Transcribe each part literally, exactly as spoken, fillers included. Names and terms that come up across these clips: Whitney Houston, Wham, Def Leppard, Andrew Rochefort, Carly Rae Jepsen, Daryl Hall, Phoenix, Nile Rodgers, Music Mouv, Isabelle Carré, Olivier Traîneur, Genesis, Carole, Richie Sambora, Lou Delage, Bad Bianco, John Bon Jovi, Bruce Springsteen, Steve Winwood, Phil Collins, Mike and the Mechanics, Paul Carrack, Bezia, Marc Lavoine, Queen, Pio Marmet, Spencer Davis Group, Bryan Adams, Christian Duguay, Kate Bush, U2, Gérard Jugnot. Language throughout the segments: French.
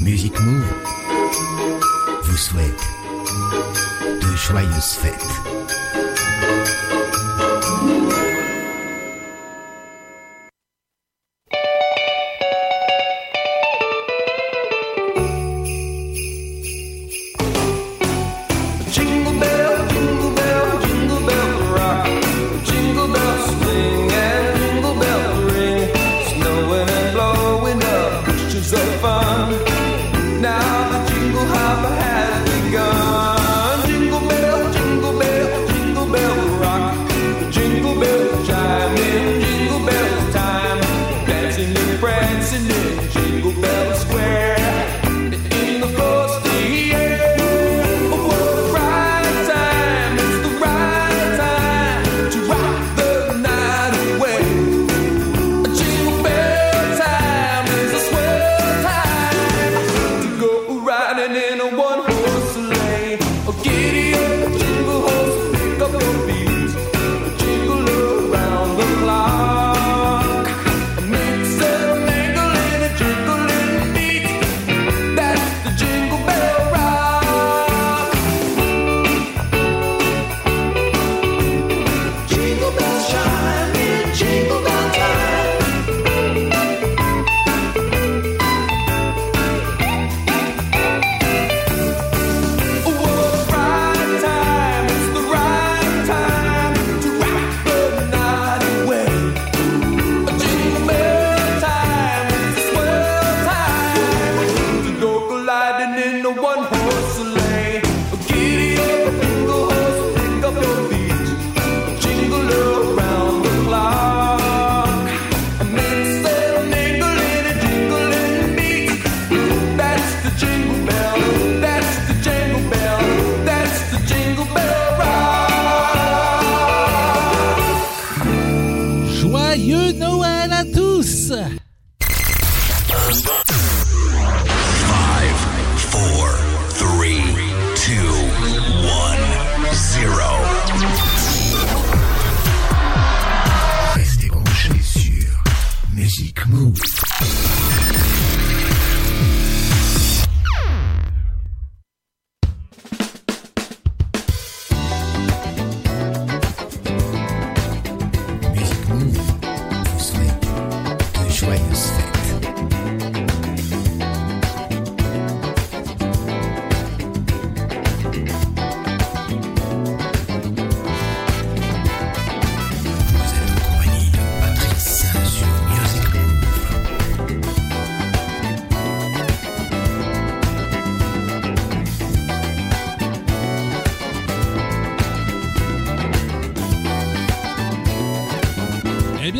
Music Move vous souhaite de joyeuses fêtes.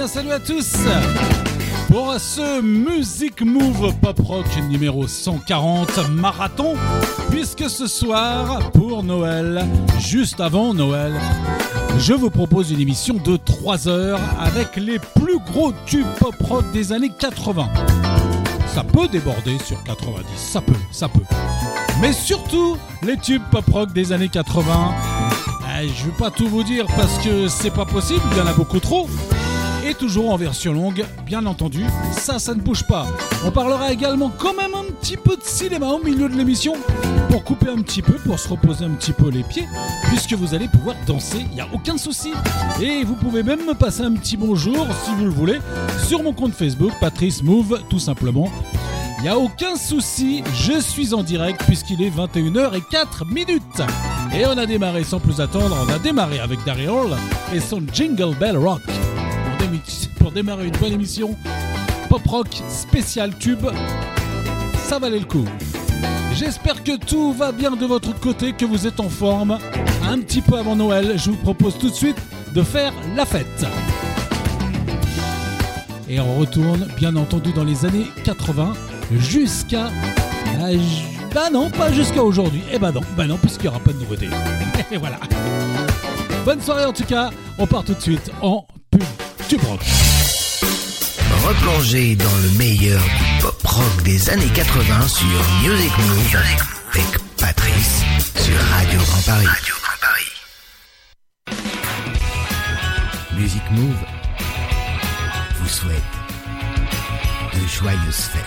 Salut à tous pour ce Music Move Pop Rock numéro cent quarante marathon, puisque ce soir, pour Noël, juste avant Noël, je vous propose une émission de trois heures avec les plus gros tubes pop rock des années quatre-vingts. Ça peut déborder sur quatre-vingt-dix, ça peut, ça peut. Mais surtout, les tubes pop rock des années quatre-vingts, eh, je ne vais pas tout vous dire parce que c'est pas possible, il y en a beaucoup trop. Et toujours en version longue, bien entendu, ça, ça ne bouge pas. On parlera également quand même un petit peu de cinéma au milieu de l'émission pour couper un petit peu, pour se reposer un petit peu les pieds, puisque vous allez pouvoir danser, il n'y a aucun souci. Et vous pouvez même me passer un petit bonjour, si vous le voulez, sur mon compte Facebook, Patrice Mouv, tout simplement. Il n'y a aucun souci, je suis en direct puisqu'il est vingt et une heures zéro quatre. Et on a démarré sans plus attendre, on a démarré avec Daryl Hall et son Jingle Bell Rock. Pour démarrer une bonne émission pop rock spécial tube, ça valait le coup. J'espère que tout va bien de votre côté, que vous êtes en forme. Un petit peu avant Noël, je vous propose tout de suite de faire la fête. Et on retourne bien entendu dans les années quatre-vingts jusqu'à... Bah non, pas jusqu'à aujourd'hui. Eh bah non, bah non, puisqu'il n'y aura pas de nouveauté. Et voilà. Bonne soirée en tout cas, on part tout de suite en pub. Replongez dans le meilleur du pop rock des années quatre-vingts sur Music Move avec Patrice sur Radio Grand Paris. Radio Grand Paris. Music Move vous souhaite de joyeuses fêtes.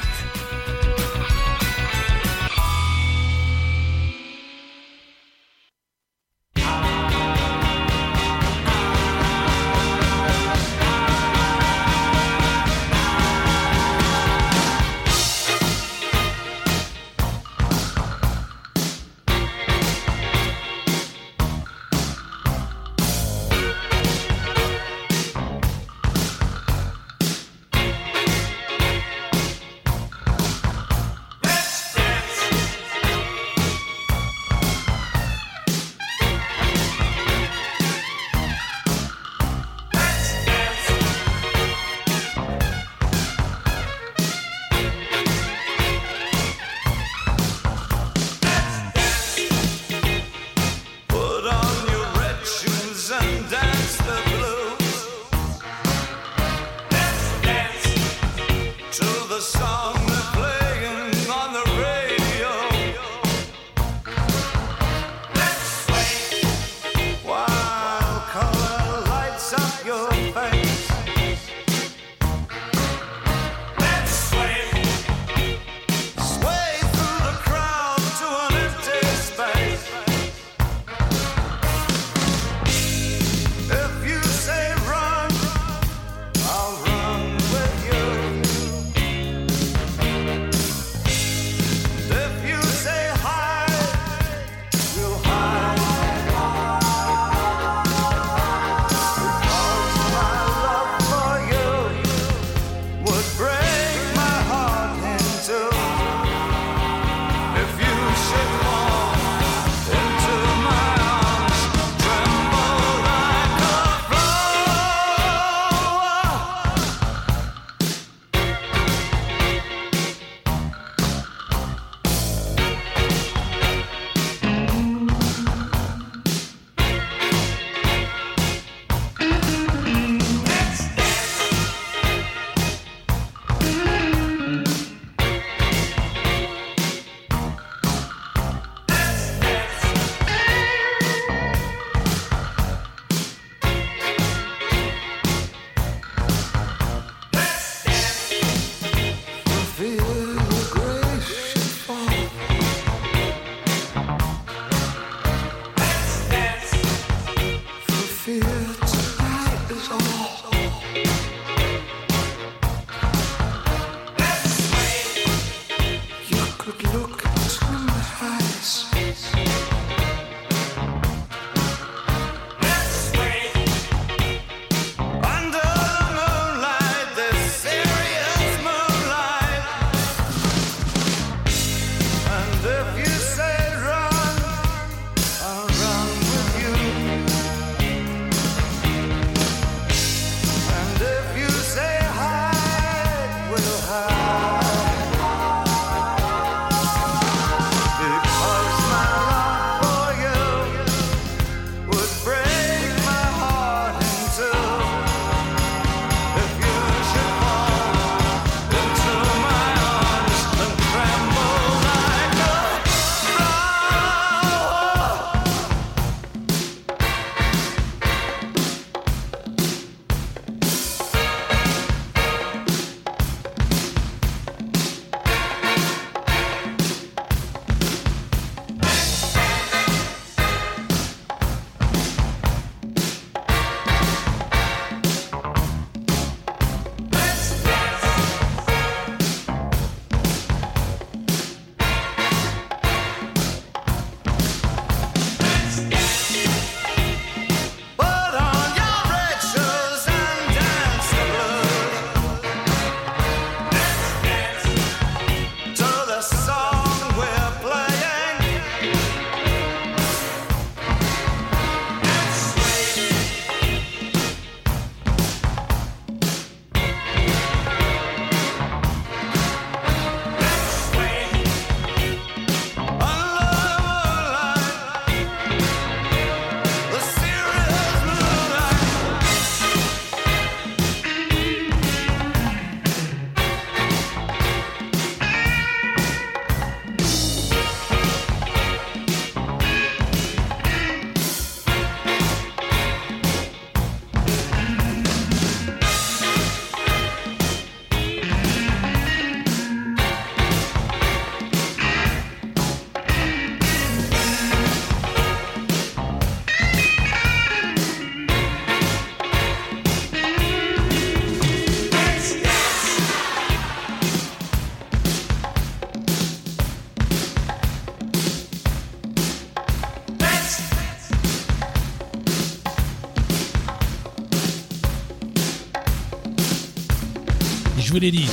vous l'ai dit.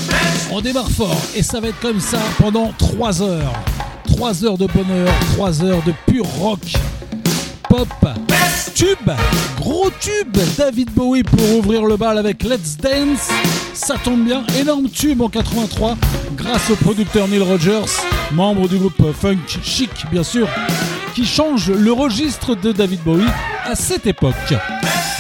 On démarre fort et ça va être comme ça pendant trois heures. trois heures de bonheur, trois heures de pur rock, pop, tube, gros tube. David Bowie pour ouvrir le bal avec Let's Dance. Ça tombe bien, énorme tube en quatre-vingt-trois grâce au producteur Nile Rodgers, membre du groupe funk Chic bien sûr, qui change le registre de David Bowie à cette époque.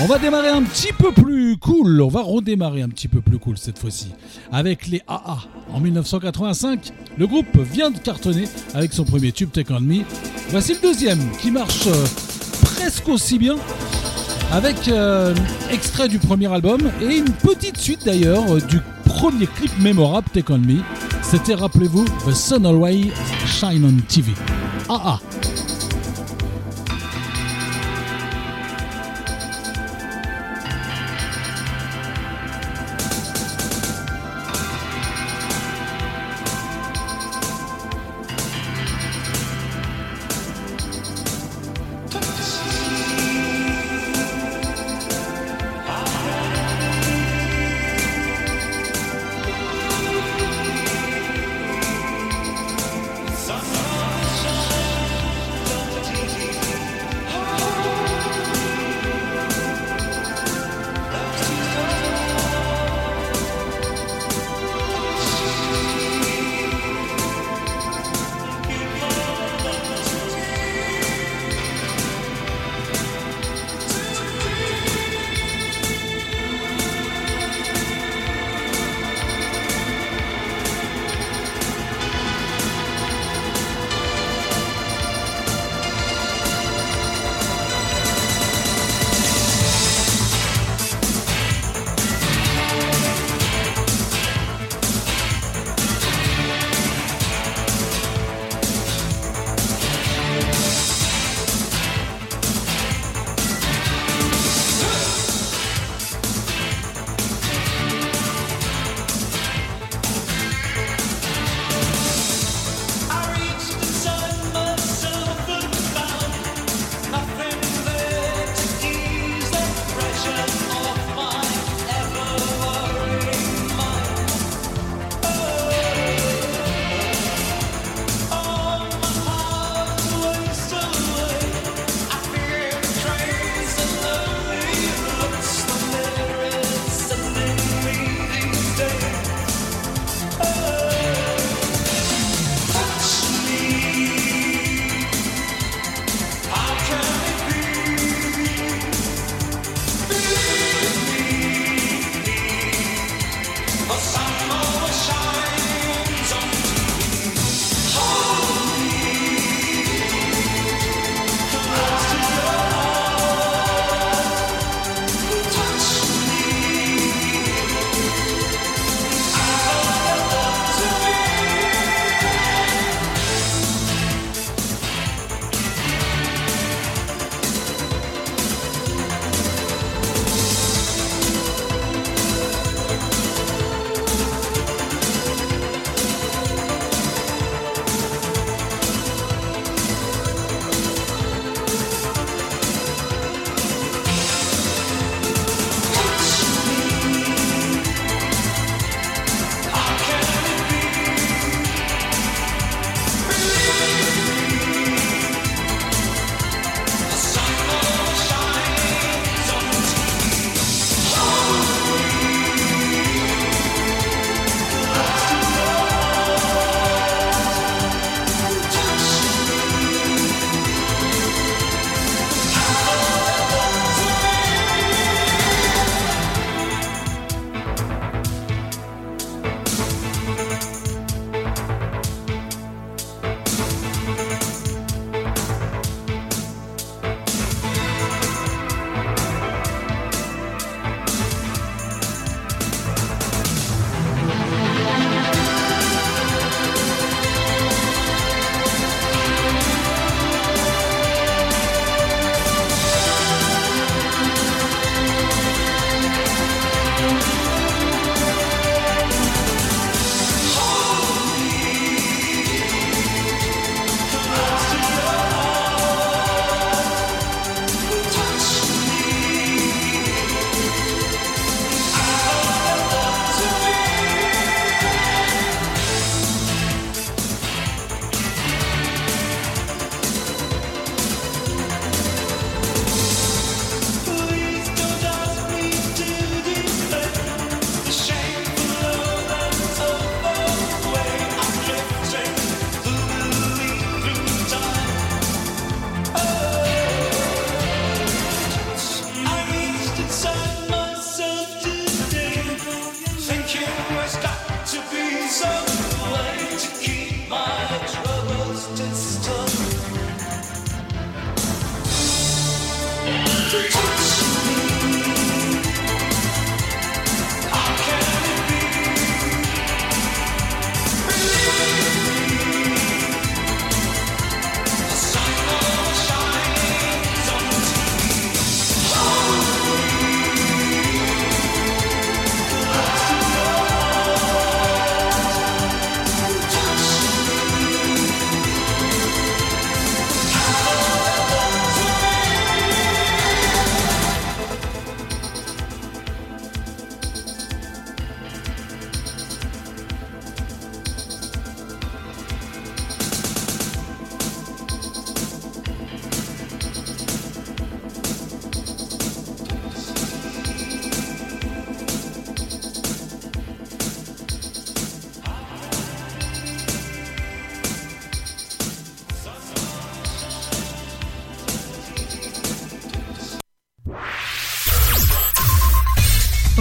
On va démarrer un petit peu plus cool, on va redémarrer un petit peu plus cool cette fois-ci avec les A-ha. En mille neuf cent quatre-vingt-cinq, le groupe vient de cartonner avec son premier tube Take On Me. Voici le deuxième qui marche euh, presque aussi bien avec euh, extrait du premier album et une petite suite d'ailleurs euh, du premier clip mémorable Take On Me. C'était, rappelez-vous, The Sun Always Shine on T V. A-ha.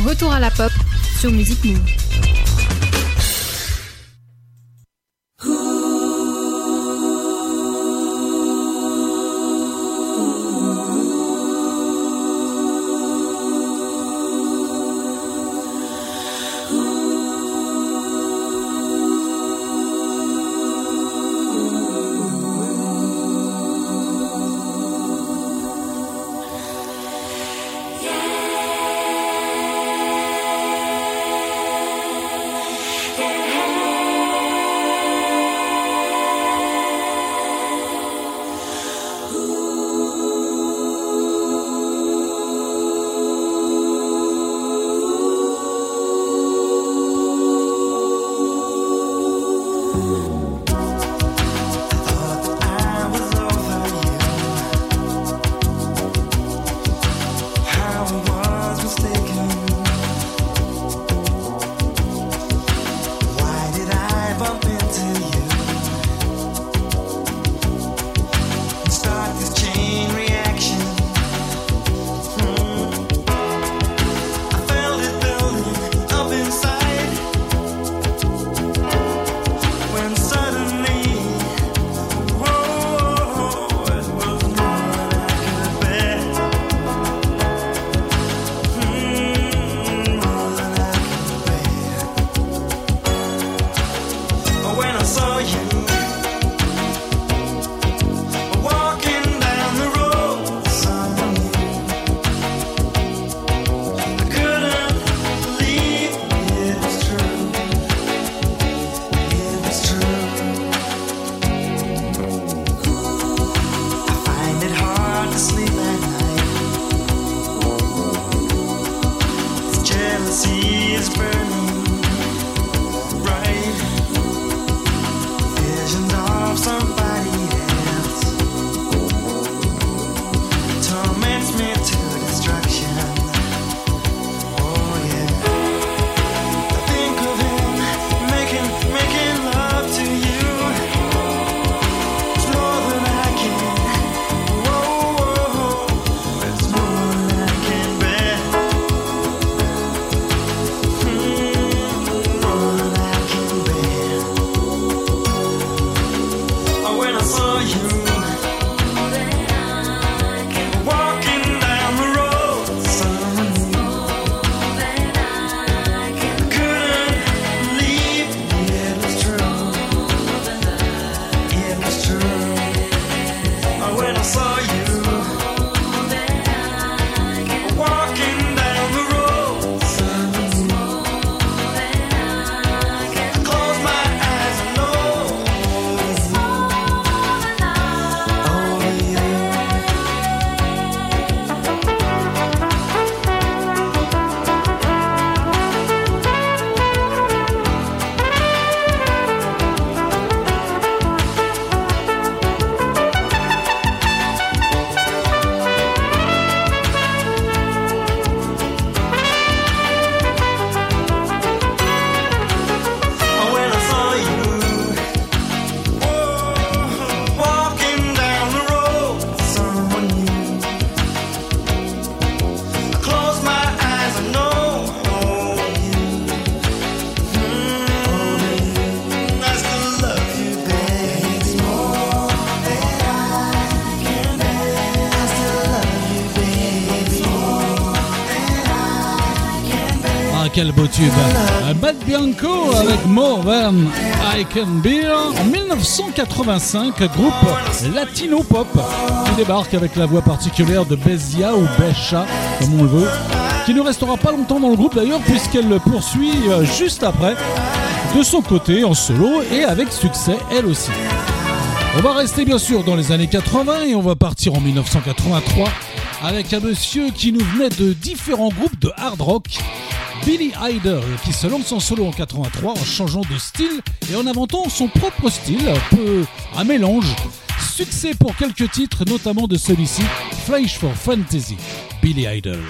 Retour à la pop sur Music Move. Quel beau tube, Bad Bianco avec More Than I Can Bear, dix-neuf cent quatre-vingt-cinq, groupe latino pop qui débarque avec la voix particulière de Bezia ou Becha comme on le veut, qui ne restera pas longtemps dans le groupe d'ailleurs puisqu'elle le poursuit juste après de son côté en solo et avec succès elle aussi. On va rester bien sûr dans les années quatre-vingts et on va partir en dix-neuf cent quatre-vingt-trois avec un monsieur qui nous venait de différents groupes de hard rock, Billy Idol, qui se lance en solo en quatre-vingt-trois en changeant de style et en inventant son propre style, un peu un mélange. Succès pour quelques titres, notamment de celui-ci, Flash for Fantasy, Billy Idol.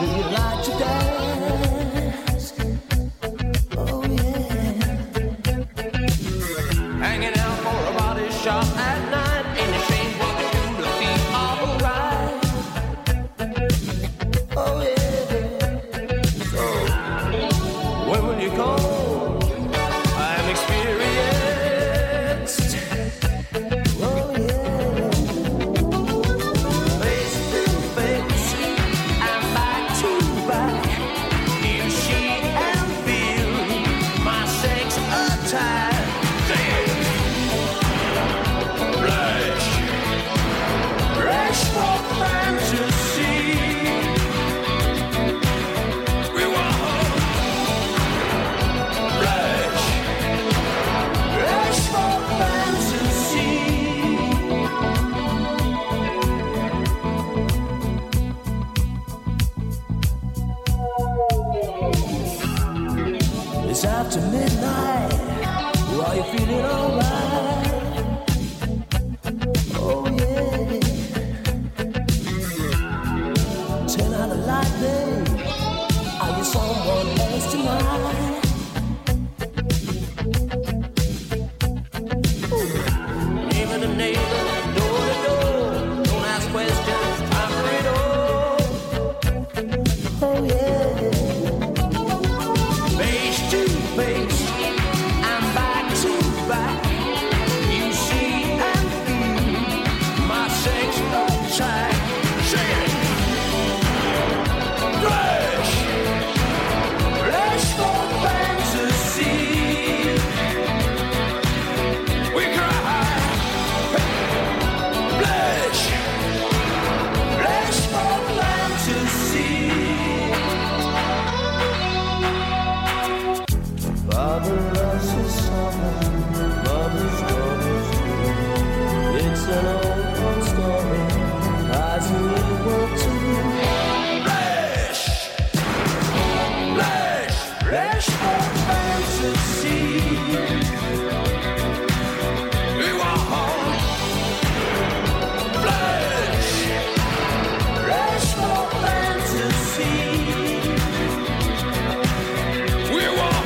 do you like to dance? Oh yeah. Hanging out for a body shop at night. Ain't ashamed what they do to feel alright. Oh yeah. Oh. Where will you go? I'm experienced. Oh yeah. Face to face, I'm back to back. You, she, and Phil, my sex attack. Damn. Rush, rush for fantasy. We want rush, rush for fantasy. It's after midnight. Well, are you feeling alright? Oh yeah. Turn out the light, babe. Are you someone else tonight? Neighbor to neighbor, door to door. Don't ask questions, I'm free to. Oh yeah. Face to face, I'm back to back. You see and feel my sex attack. Sing it. Rush, rush for fantasy. We cry. Rush, rush for fantasy. Father loves his summer, mother's daughter's dream. It's an old story, as you will too. Flash, flash, flash for fantasy. We want flash, flash for fantasy. We want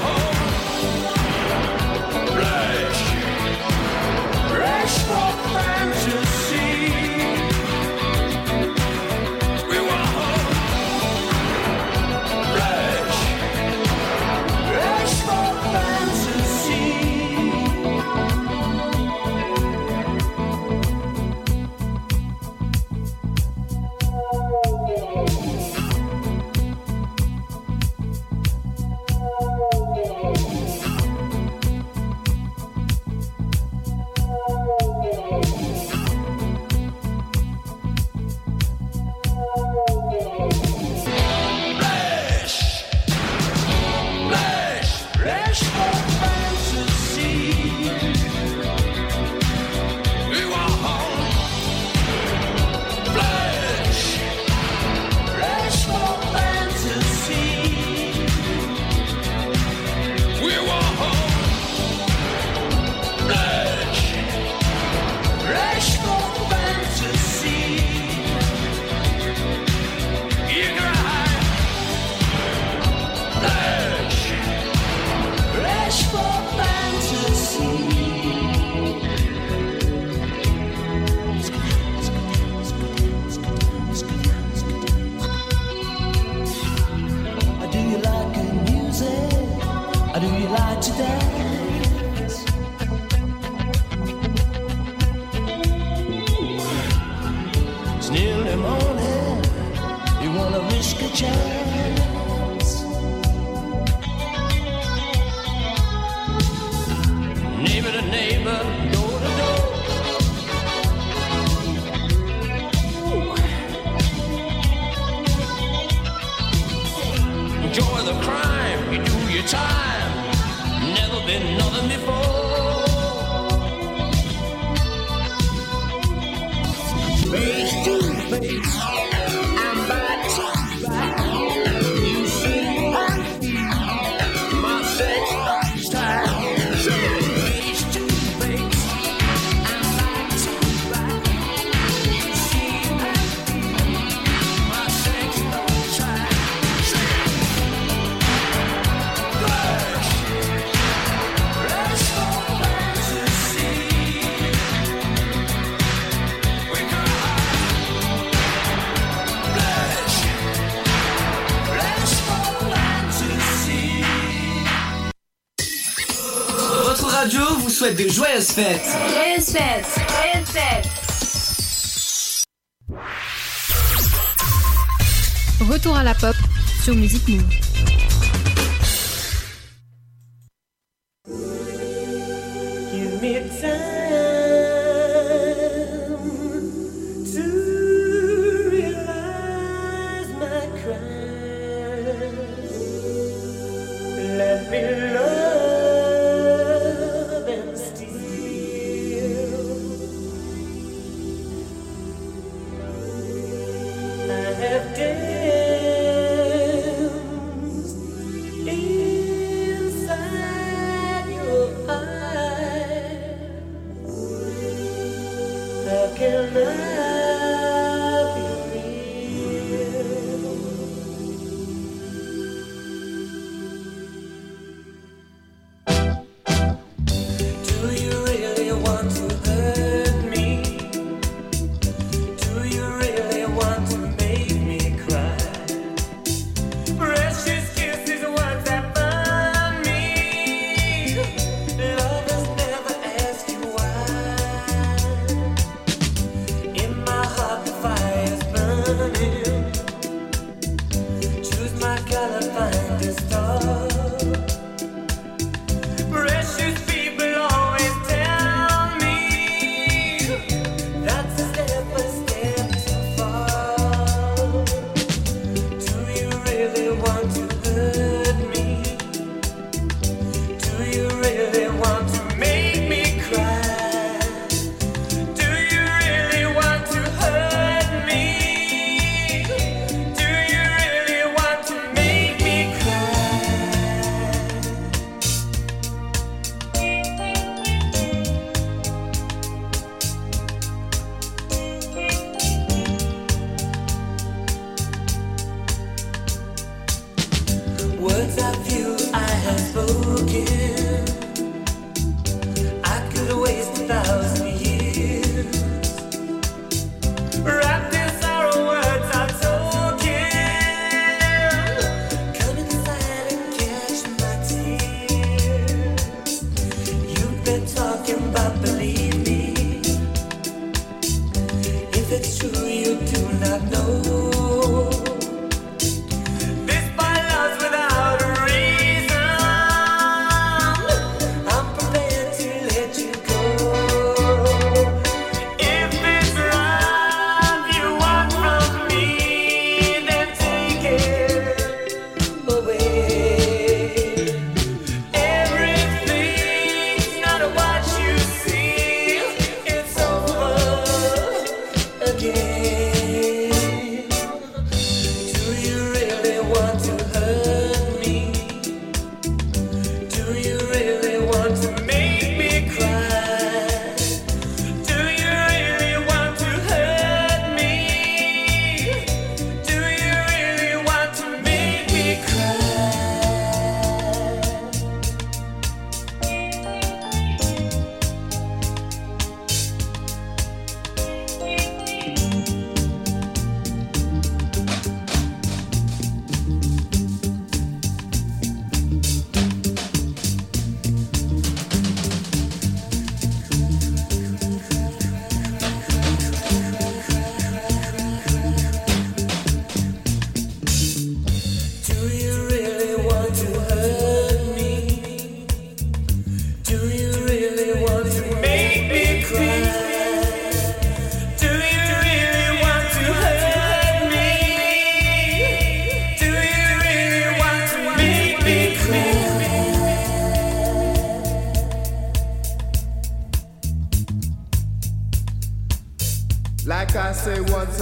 rush, rush for fantasy. We want rush, rush for fantasy. Flash, flash, flash for fantasy. We want flash, flash for fantasy. We want flash, flash for fantasy. You cry. Flash, flash for fantasy. Do you like good music? Or do you like to dance? It's nearly morning. You wanna risk a chance? Neighbor to neighbor, door to door. Enjoy the crime, you do your time. Never been nothing before. Face to face, I'm back to back. You see, I feel my sex uptight. Face to face, I'm back to back. You see, I feel my sex uptight. Radio vous souhaite de joyeuses fêtes. Joyeuses fêtes. Joyeuses fêtes. Retour à la pop sur Music Move. Give me time to realize my crime. Let me love.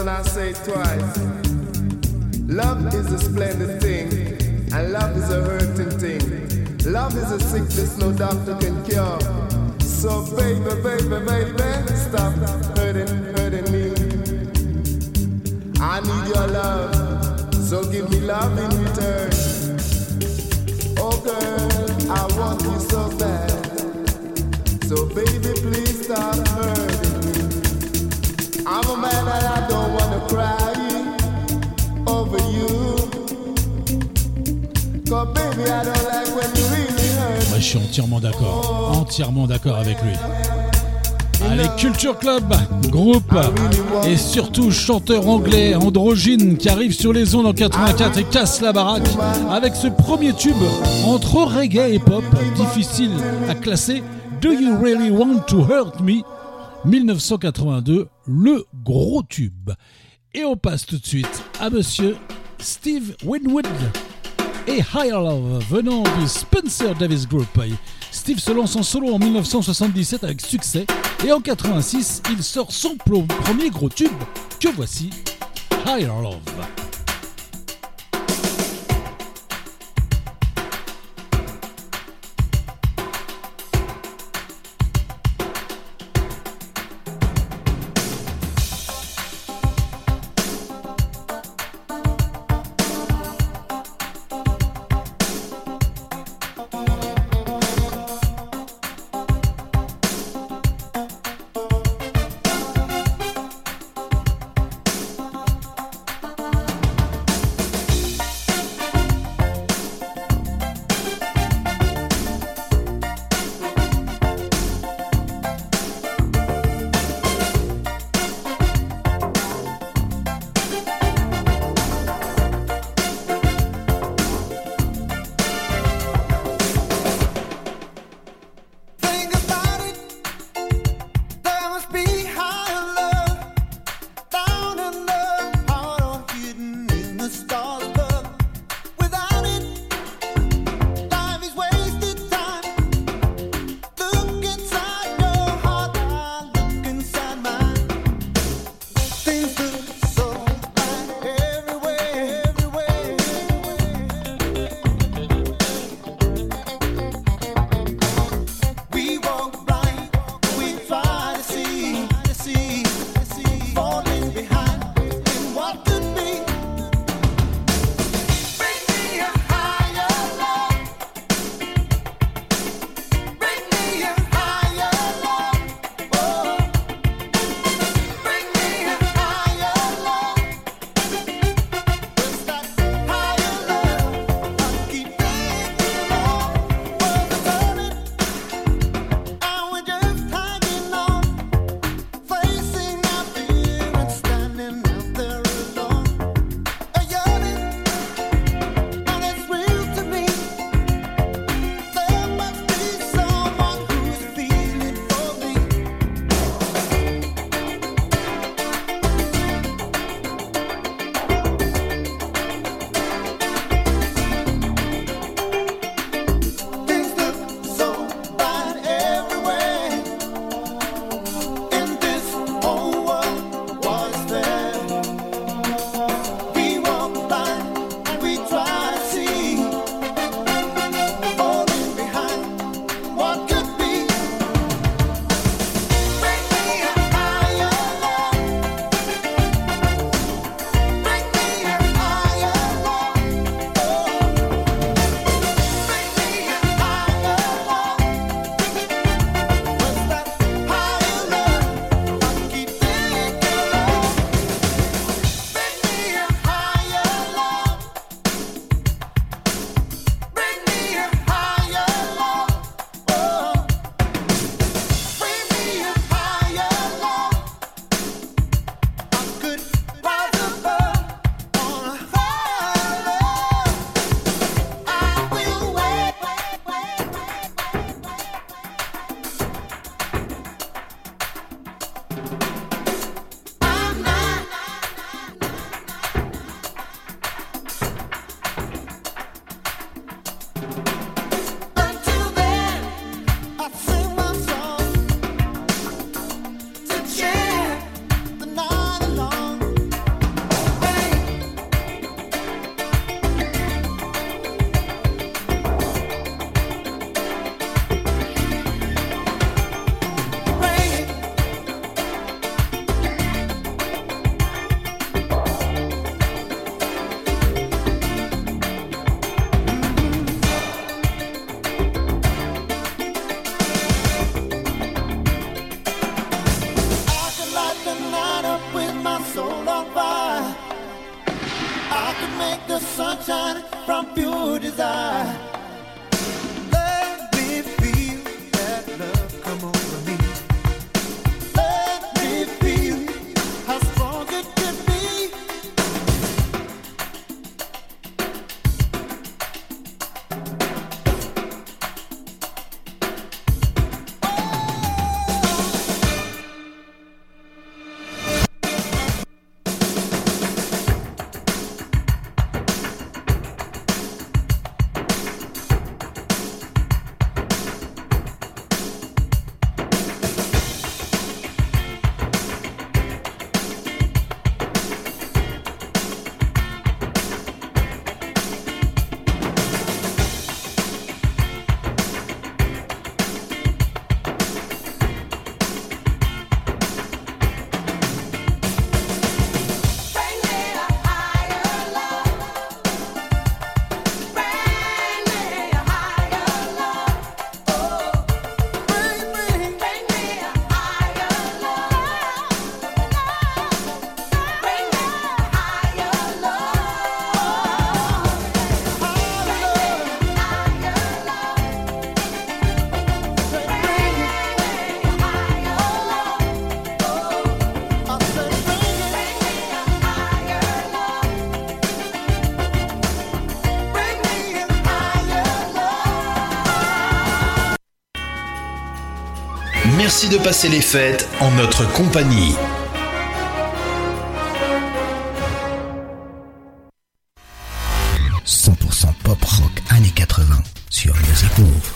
And I say it twice. Love is a splendid thing, and love is a hurting thing. Love is a sickness no doctor can cure. So baby, baby, baby, stop hurting, hurting me. I need your love, so give me love in return. Oh girl, I want you so bad. So baby, please stop hurting. I'm a man and I don't wanna cry over you. Cause baby I don't like when you really hurt me. je suis entièrement d'accord, entièrement d'accord avec lui. Allez, Culture Club, groupe et surtout chanteur anglais androgyne qui arrive sur les ondes en quatre-vingt-quatre et casse la baraque avec ce premier tube entre reggae et pop, difficile à classer, Do You Really Want to Hurt Me, dix-neuf cent quatre-vingt-deux, le gros tube. Et on passe tout de suite à monsieur Steve Winwood et Higher Love venant du Spencer Davis Group. Steve se lance en solo en dix-neuf cent soixante-dix-sept avec succès et en quatre-vingt-six, il sort son premier gros tube que voici, Higher Love. Sunshine from pure desire. Baby, Merci de passer les fêtes en notre compagnie. cent pour cent pop rock années quatre-vingts sur Music Move.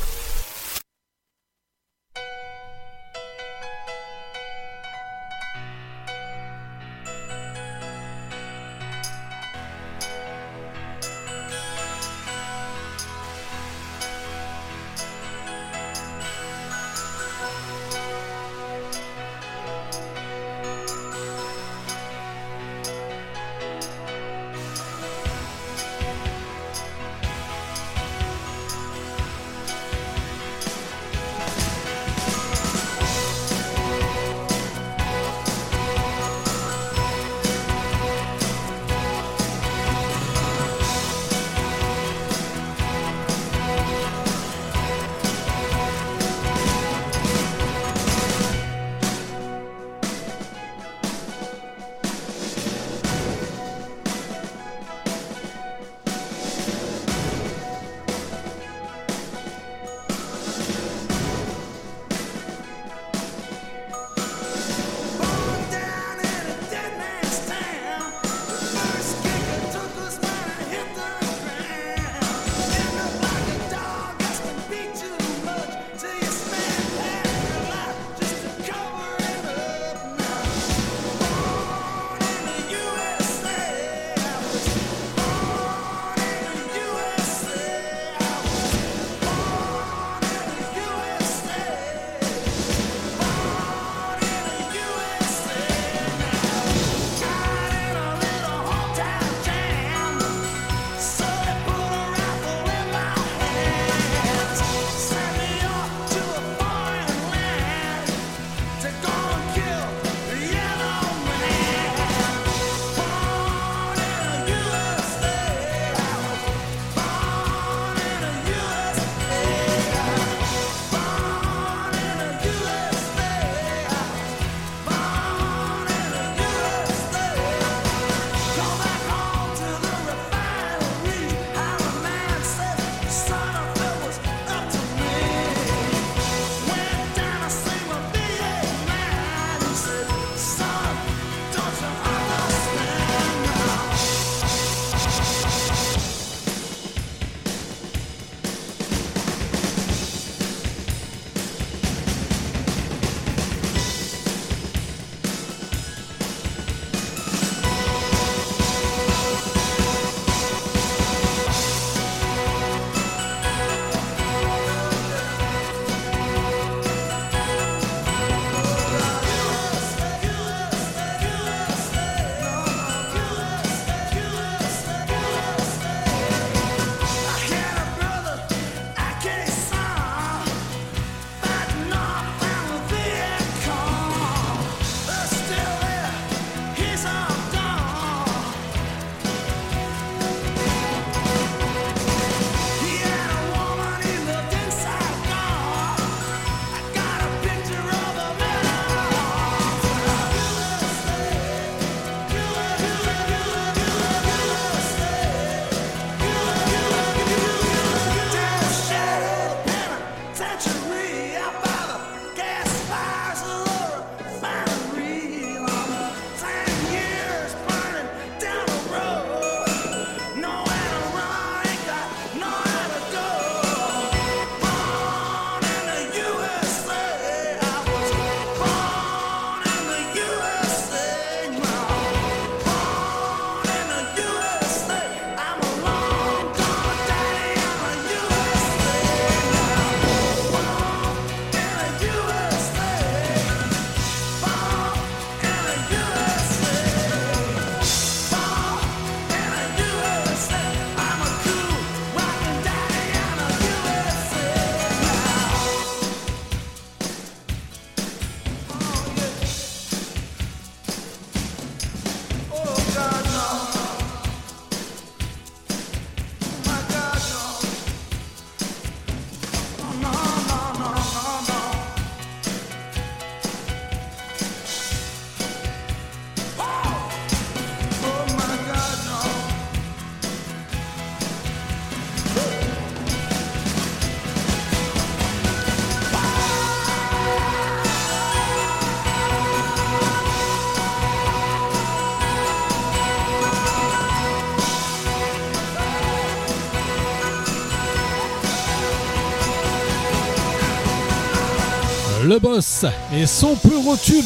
le boss et son plus gros tube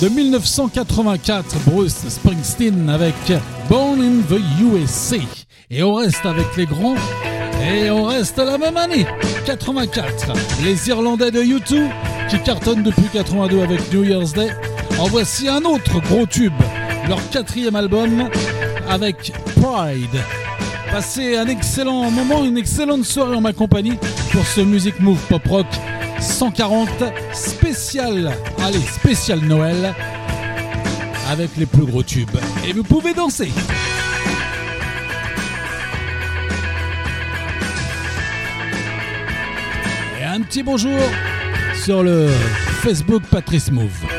de mille neuf cent quatre-vingt-quatre, Bruce Springsteen avec Born in the U S A. Et on reste avec les grands, et on reste la même année, quatre-vingt-quatre. Les Irlandais de U deux qui cartonnent depuis quatre-vingt-deux avec New Year's Day. En voici un autre gros tube, leur quatrième album avec Pride. Passez un excellent moment, une excellente soirée en ma compagnie pour ce Music Move Pop Rock cent quarante spécial, allez, spécial Noël avec les plus gros tubes. Et vous pouvez danser. Et un petit bonjour sur le Facebook Patrice Mouv. Bye.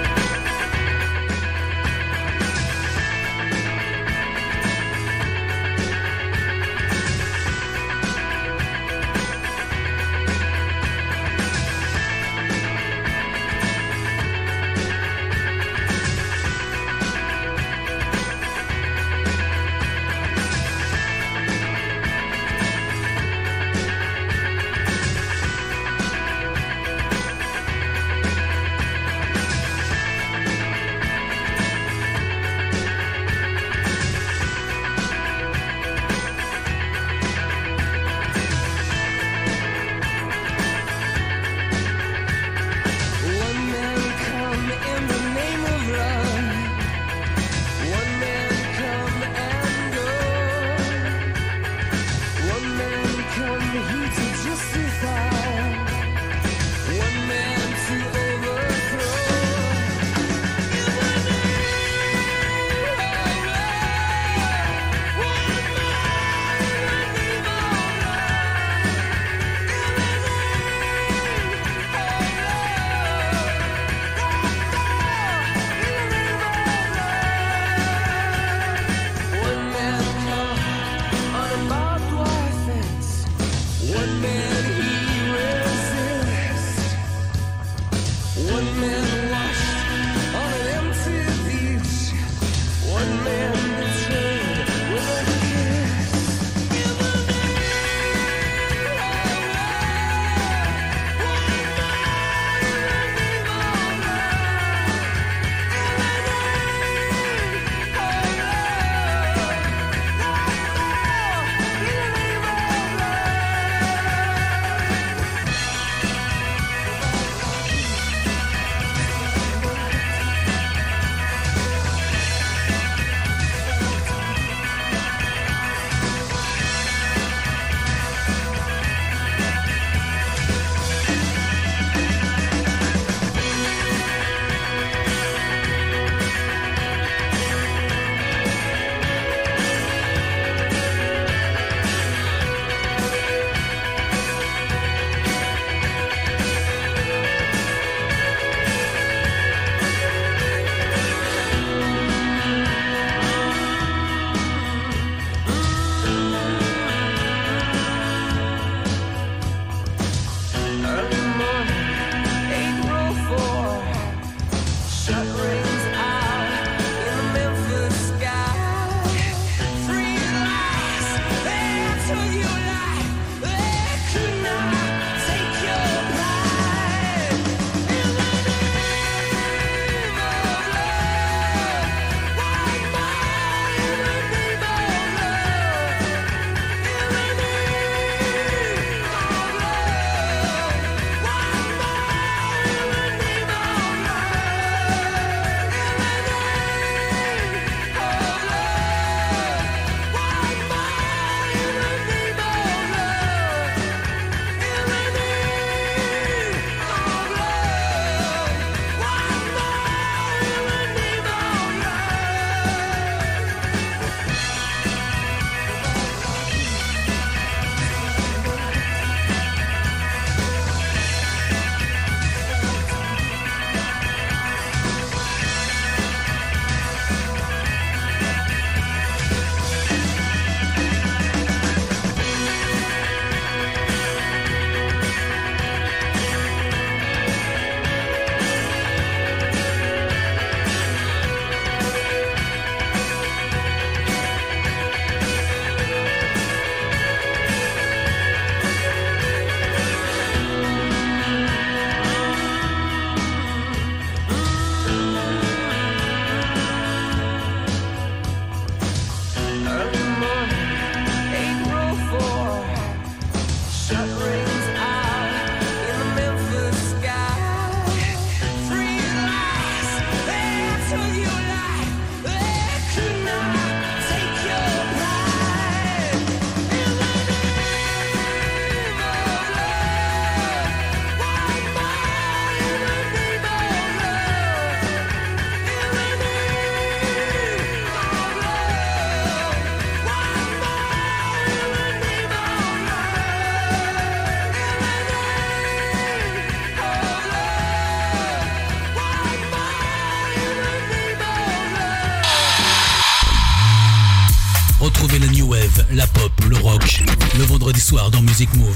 vendredi soir dans Music Move.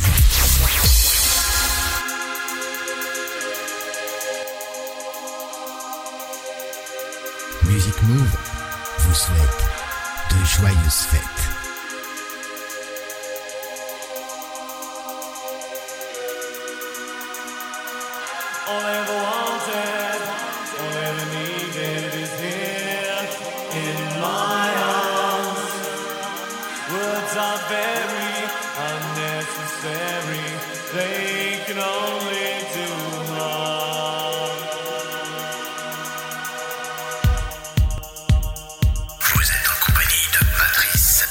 Music Move vous souhaite de joyeuses fêtes. All I ever wanted, all I ever needed is here in my arms. Words are very unnecessary, they can only do harm. Vous êtes en compagnie de Patrice.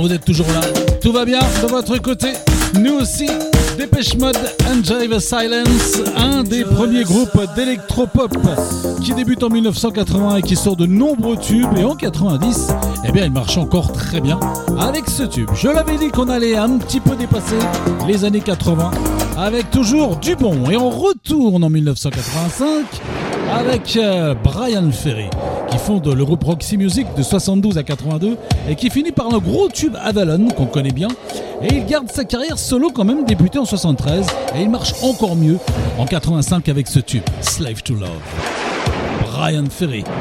Bon, vous êtes toujours là. Tout va bien de votre côté? Nous aussi. Dépêche Mode, Enjoy the Silence, un des premiers groupes d'électropop qui débute en mille neuf cent quatre-vingt et qui sort de nombreux tubes. Et en quatre-vingt-dix, eh bien, il marche encore très bien avec ce tube. Je l'avais dit qu'on allait un petit peu dépasser les années quatre-vingt avec toujours du bon. Et on retourne en mille neuf cent quatre-vingt-cinq avec euh, Brian Ferry, qui fonde le groupe Roxy Music de soixante-douze à quatre-vingt-deux et qui finit par un gros tube Avalon qu'on connaît bien. Et il garde sa carrière solo quand même, débutée en soixante-treize, et il marche encore mieux en quatre-vingt-cinq avec ce tube Slave to Love. Brian Ferry. Slave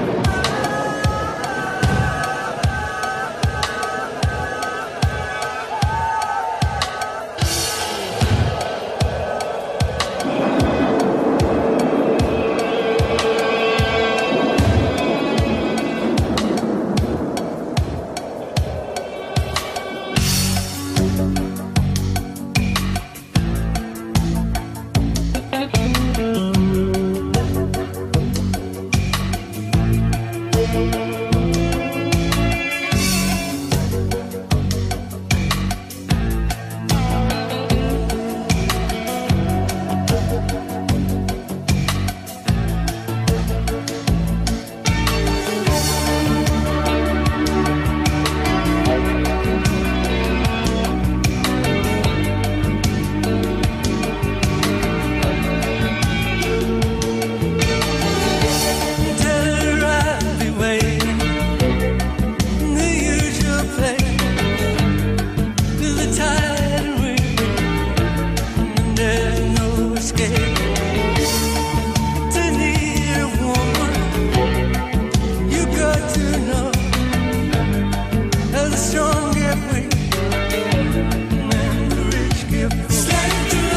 to love.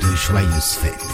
de joyeuses fêtes.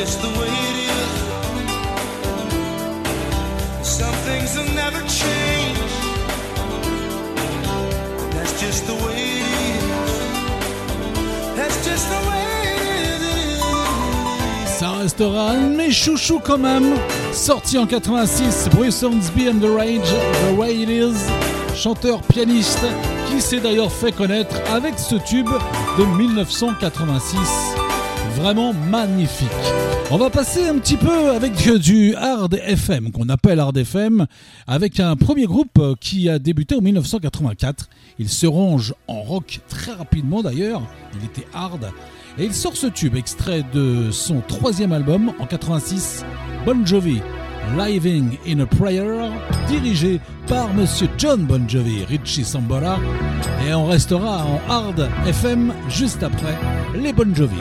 just the way it is. Some things will never change. That's just the way it is. That's just the way it is. Ça restera un de mes chouchous quand même. Sorti en quatre-vingt-six, Bruce Hornsby and the Rage, The Way It Is, chanteur pianiste qui s'est d'ailleurs fait connaître avec ce tube de mille neuf cent quatre-vingt-six. Vraiment magnifique. On va passer un petit peu avec du Hard F M, qu'on appelle Hard F M, avec un premier groupe qui a débuté en mille neuf cent quatre-vingt-quatre. Il se range en rock très rapidement d'ailleurs, il était hard. Et il sort ce tube, extrait de son troisième album en quatre-vingt-six, Bon Jovi, Living in a Prayer, dirigé par Monsieur John Bon Jovi, Richie Sambora. Et on restera en Hard F M juste après les Bon Jovi.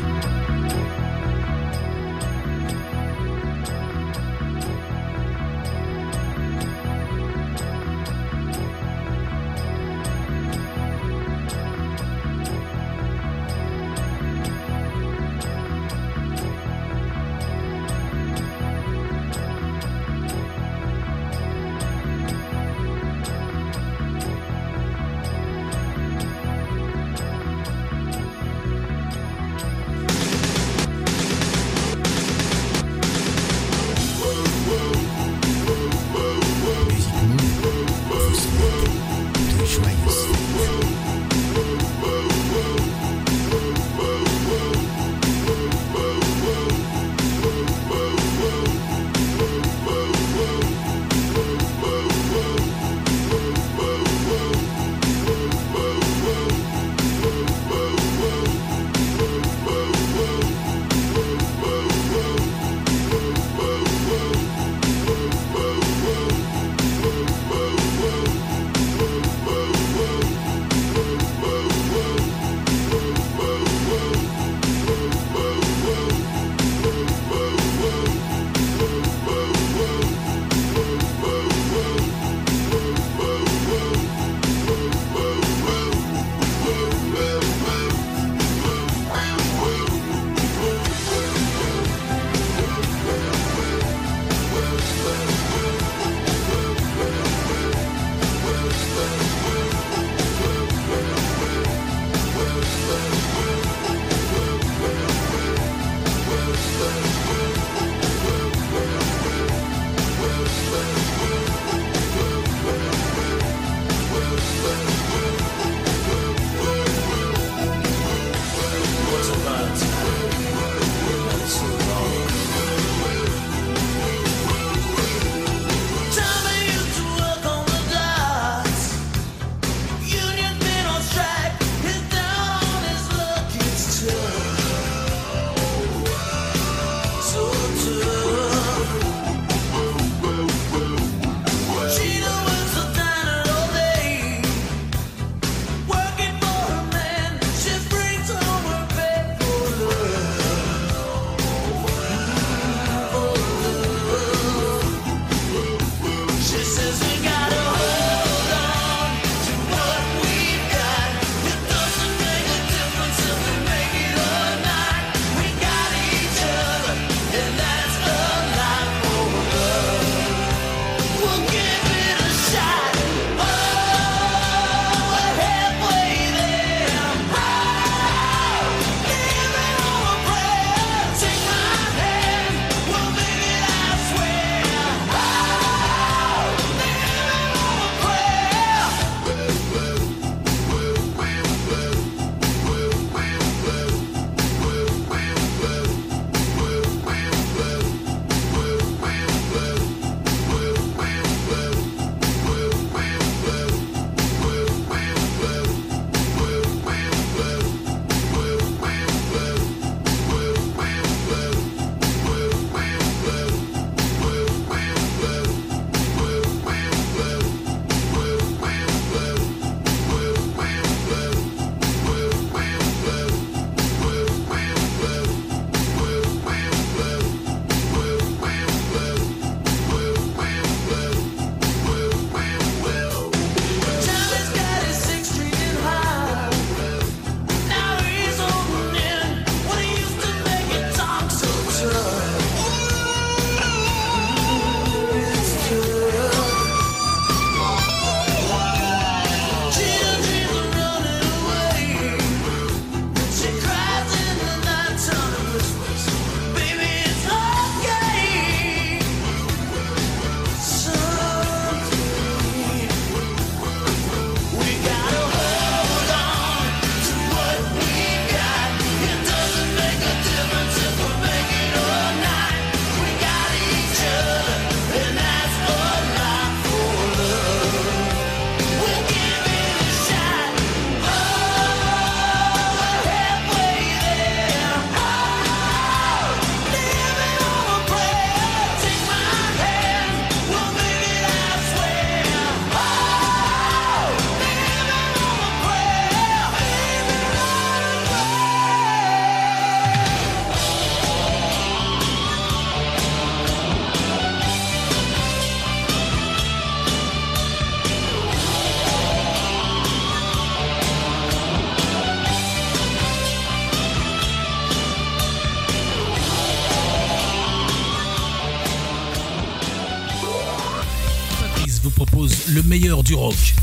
propose le meilleur du rock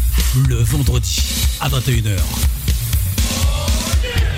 le vendredi à vingt et une heures. Yeah.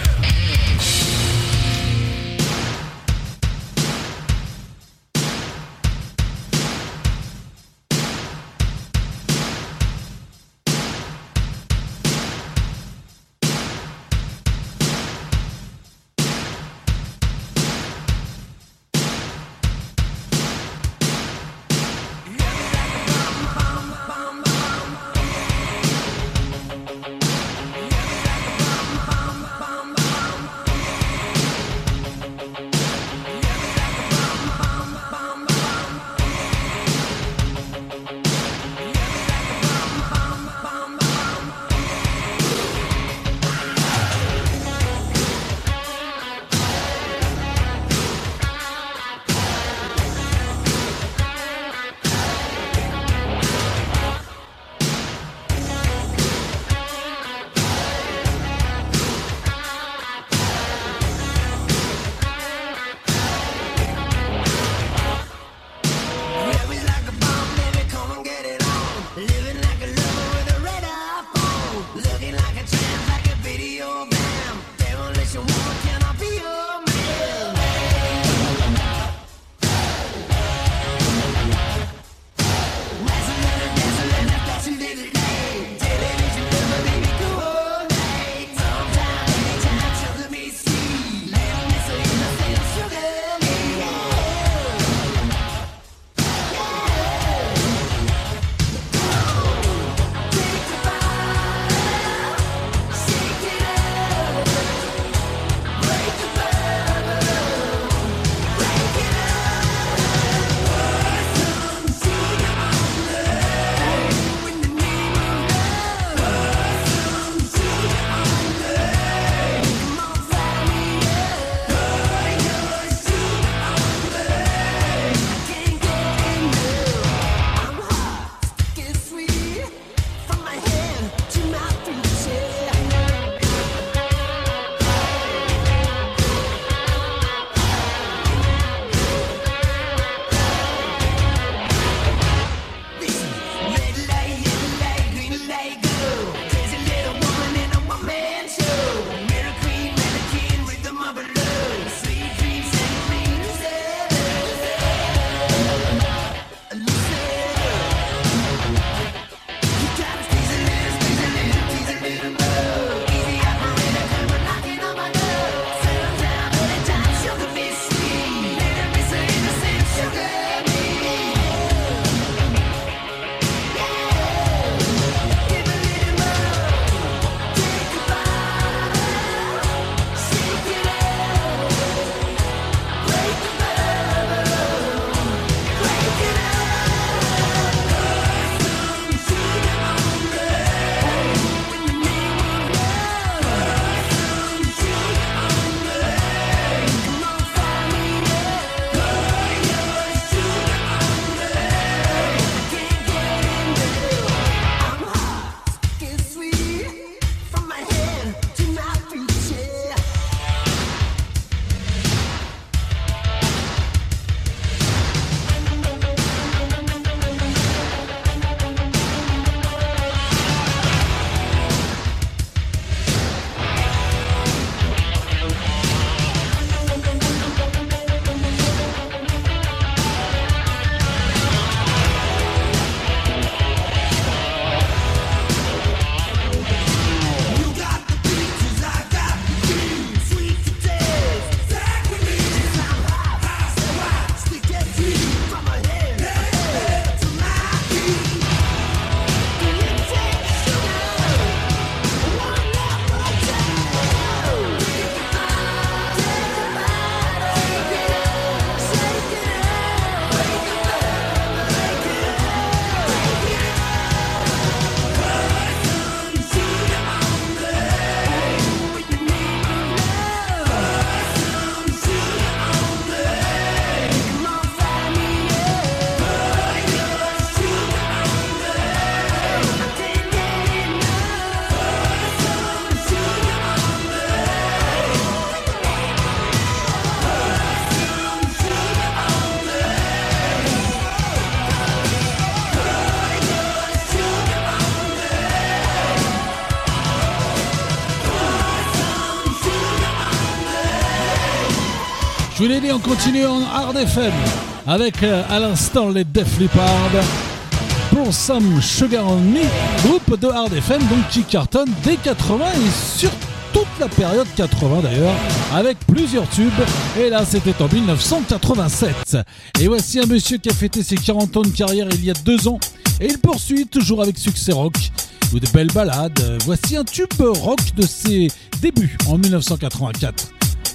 Je vous l'ai dit, on continue en Hard F M avec euh, à l'instant les Def Leppard pour Some Sugar on Me, groupe de Hard F M donc qui cartonne dès quatre-vingts et sur toute la période quatre-vingts d'ailleurs, avec plusieurs tubes. Et là, c'était en dix-neuf cent quatre-vingt-sept. Et voici un monsieur qui a fêté ses quarante ans de carrière il y a deux ans et il poursuit toujours avec succès rock ou de belles balades. Voici un tube rock de ses débuts en dix-neuf cent quatre-vingt-quatre.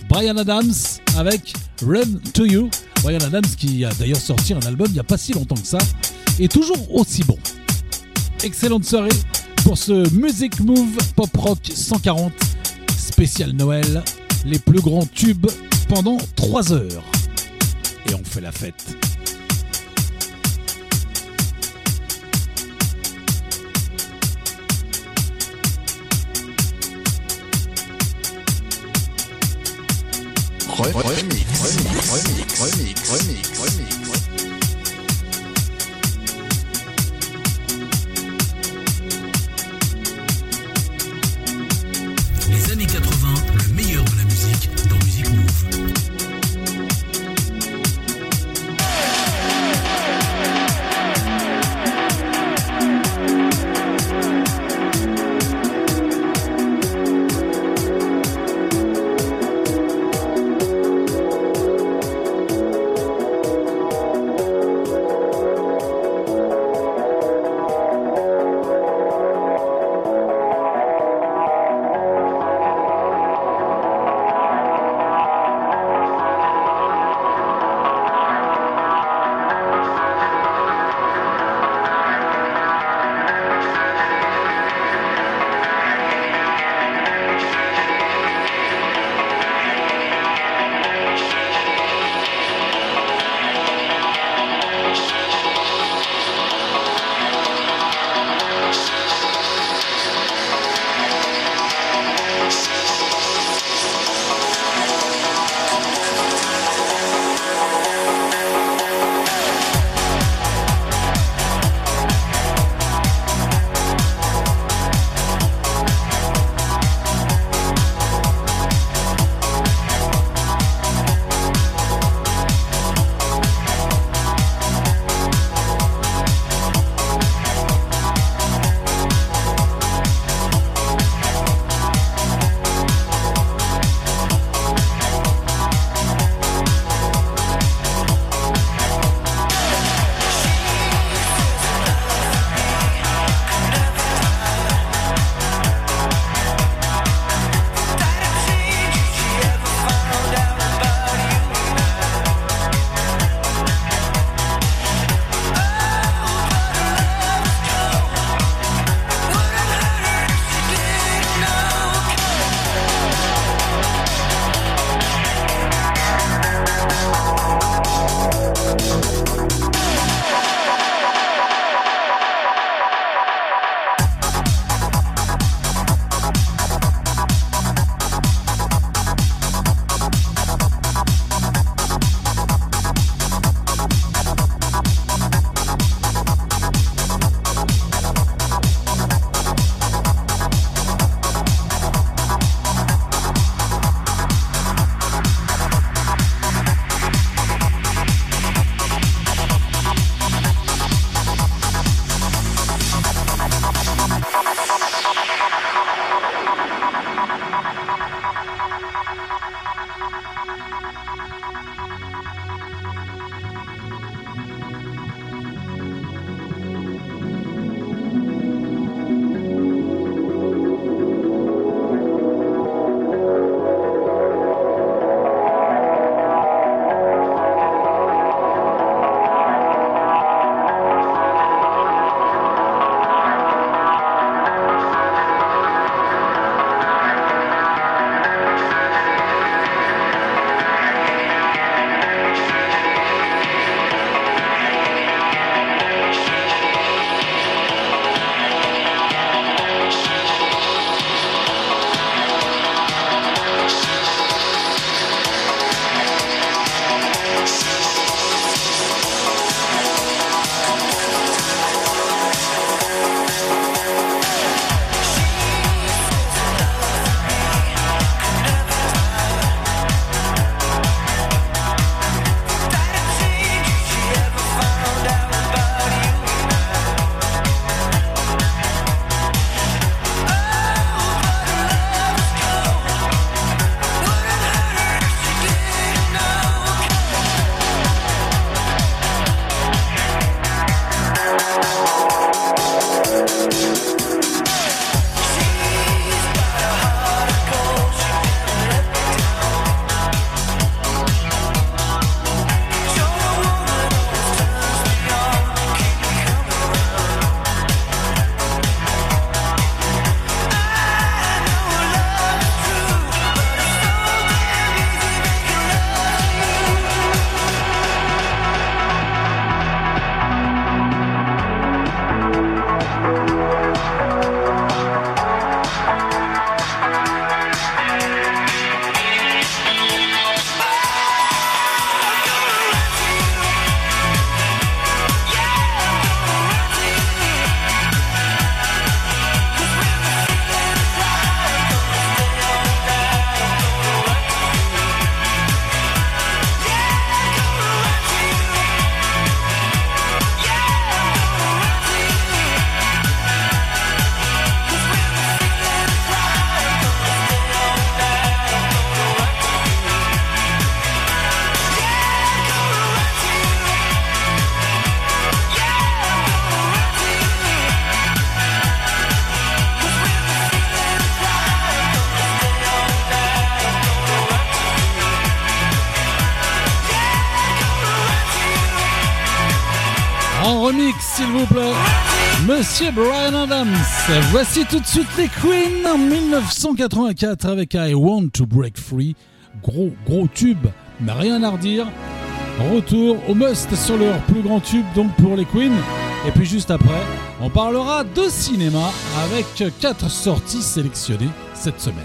Bryan Adams avec Run to You. Bryan Adams qui a d'ailleurs sorti un album il n'y a pas si longtemps que ça et toujours aussi bon. Excellente soirée pour ce Music Move Pop Rock cent quarante spécial Noël. Les plus grands tubes pendant trois heures. Et on fait la fête. Remix, remix, remix, remix, remix, remix. Les années quatre-vingts, le meilleur de la musique dans Music Move. remix, s'il vous plaît, Monsieur Bryan Adams. Voici tout de suite les Queen en dix-neuf cent quatre-vingt-quatre avec I Want to Break Free. Gros, gros tube, mais rien à redire. Retour au must sur leur plus grand tube, donc pour les Queen. Et puis juste après, on parlera de cinéma avec quatre sorties sélectionnées cette semaine.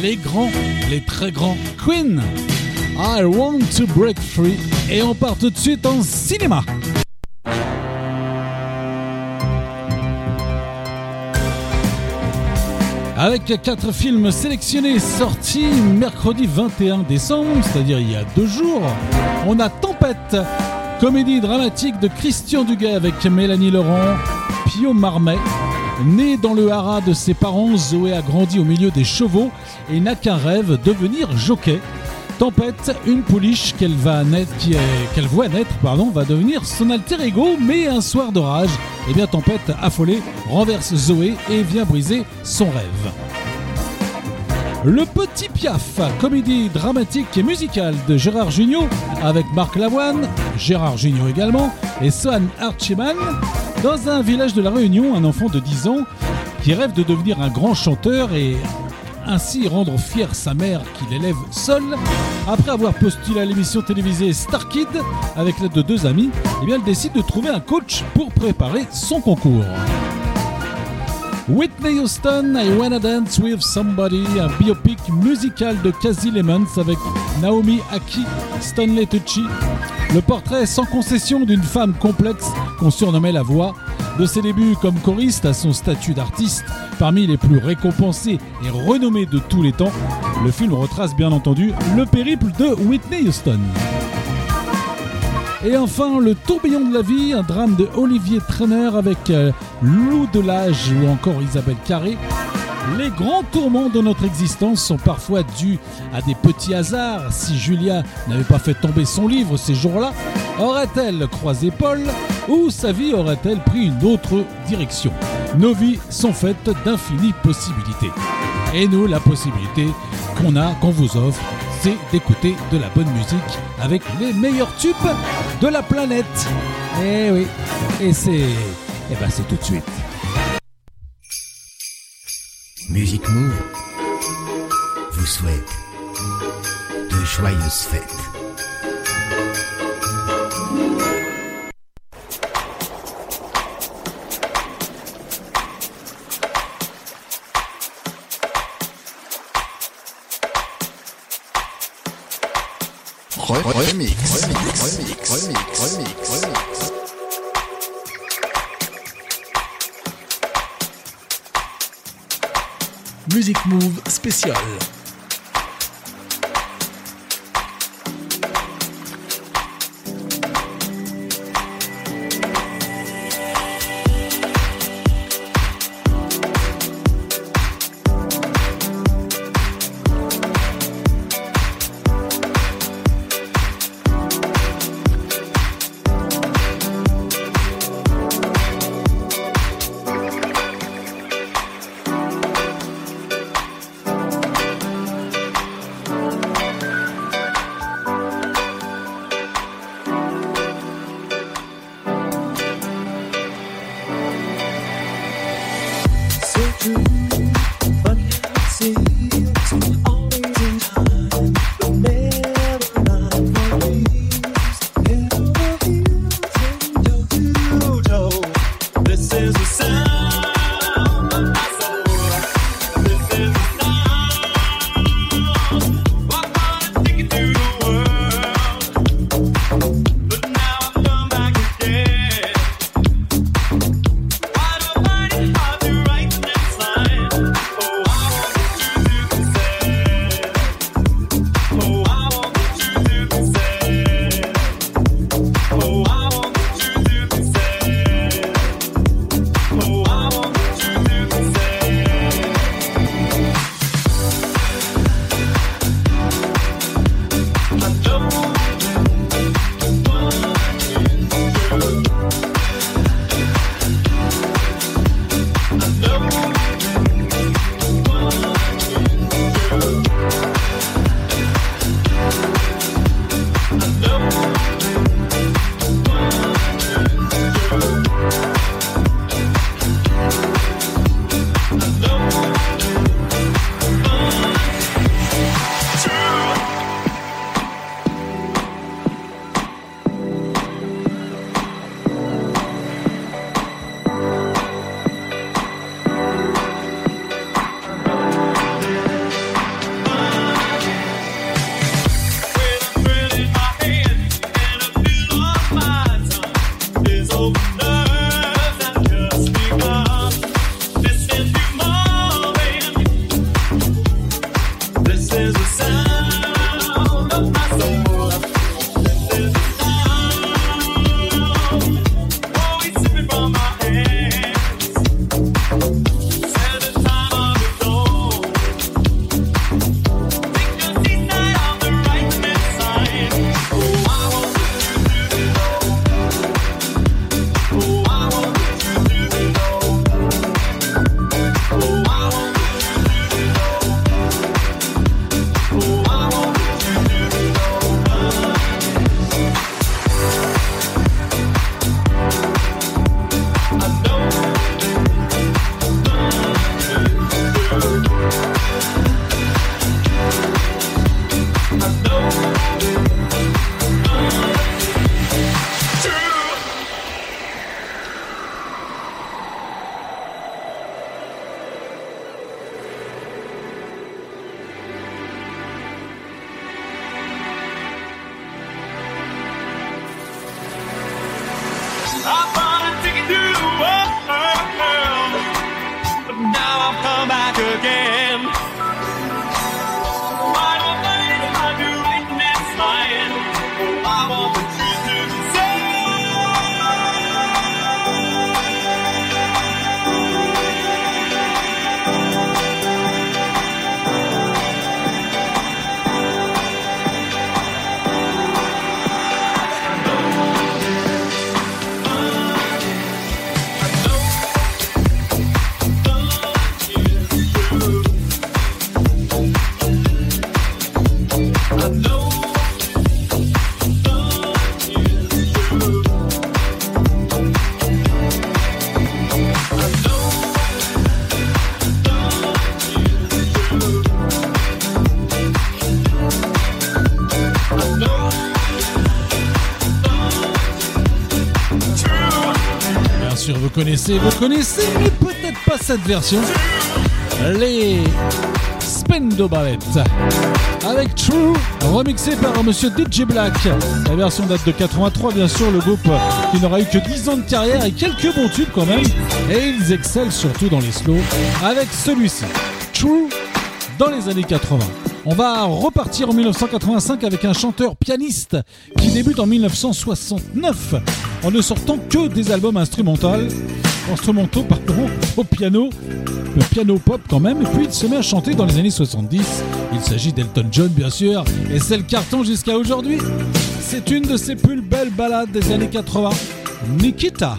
Les grands, les très grands Queen. I Want to Break Free. Et on part tout de suite en cinéma. avec quatre films sélectionnés sortis mercredi vingt et un décembre, c'est-à-dire il y a deux jours. On a Tempête, comédie dramatique de Christian Duguay avec Mélanie Laurent, Pio Marmet. Né dans le haras de ses parents, Zoé a grandi au milieu des chevaux et n'a qu'un rêve, devenir jockey. Tempête, une pouliche qu'elle va naître, qui est, qu'elle voit naître, pardon, va devenir son alter ego, mais un soir d'orage, eh bien Tempête, affolée, renverse Zoé et vient briser son rêve. Le Petit Piaf, comédie dramatique et musicale de Gérard Jugnot avec Marc Lavoine, Gérard Jugnot également, et Sohan Archiman. Dans un village de la Réunion, un enfant de dix ans qui rêve de devenir un grand chanteur et ainsi rendre fière sa mère qui l'élève seule. Après avoir postulé à l'émission télévisée Star Kid avec l'aide de deux amis, eh bien elle décide de trouver un coach pour préparer son concours. Whitney Houston, I Wanna Dance With Somebody, un biopic musical de Cassie Lemons avec Naomi Ackie, Stanley Tucci. Le portrait sans concession d'une femme complexe qu'on surnommait la voix. De ses débuts comme choriste à son statut d'artiste, parmi les plus récompensés et renommés de tous les temps, le film retrace bien entendu le périple de Whitney Houston. Et enfin, Le Tourbillon de la vie, un drame de Olivier Traîneur avec Lou Delage ou encore Isabelle Carré. Les grands tourments de notre existence sont parfois dus à des petits hasards. Si Julia n'avait pas fait tomber son livre ces jours-là, aurait-elle croisé Paul ou sa vie aurait-elle pris une autre direction ? Nos vies sont faites d'infinies possibilités. Et nous, la possibilité qu'on a, qu'on vous offre, c'est d'écouter de la bonne musique avec les meilleurs tubes de la planète. Eh oui, et c'est, eh ben c'est tout de suite. Music Move vous souhaite de joyeuses fêtes. Remix, remix, remix, remix, remix, remix. Music Move spécial. Vous connaissez, vous connaissez, mais peut-être pas cette version. Les Spendo Ballet avec True, remixé par Monsieur D J Black. La version date de quatre-vingt-trois, bien sûr. Le groupe qui n'aura eu que dix ans de carrière et quelques bons tubes quand même. Et ils excellent surtout dans les slows avec celui-ci, True, dans les années quatre-vingts. On va repartir en dix-neuf cent quatre-vingt-cinq avec un chanteur-pianiste qui débute en dix-neuf cent soixante-neuf en ne sortant que des albums instrumentaux, instrumentaux pardon, au piano, le piano pop quand même, et puis il se met à chanter dans les années soixante-dix. Il s'agit d'Elton John bien sûr, et c'est le carton jusqu'à aujourd'hui. C'est une de ses plus belles ballades des années quatre-vingts, Nikita. Nikita,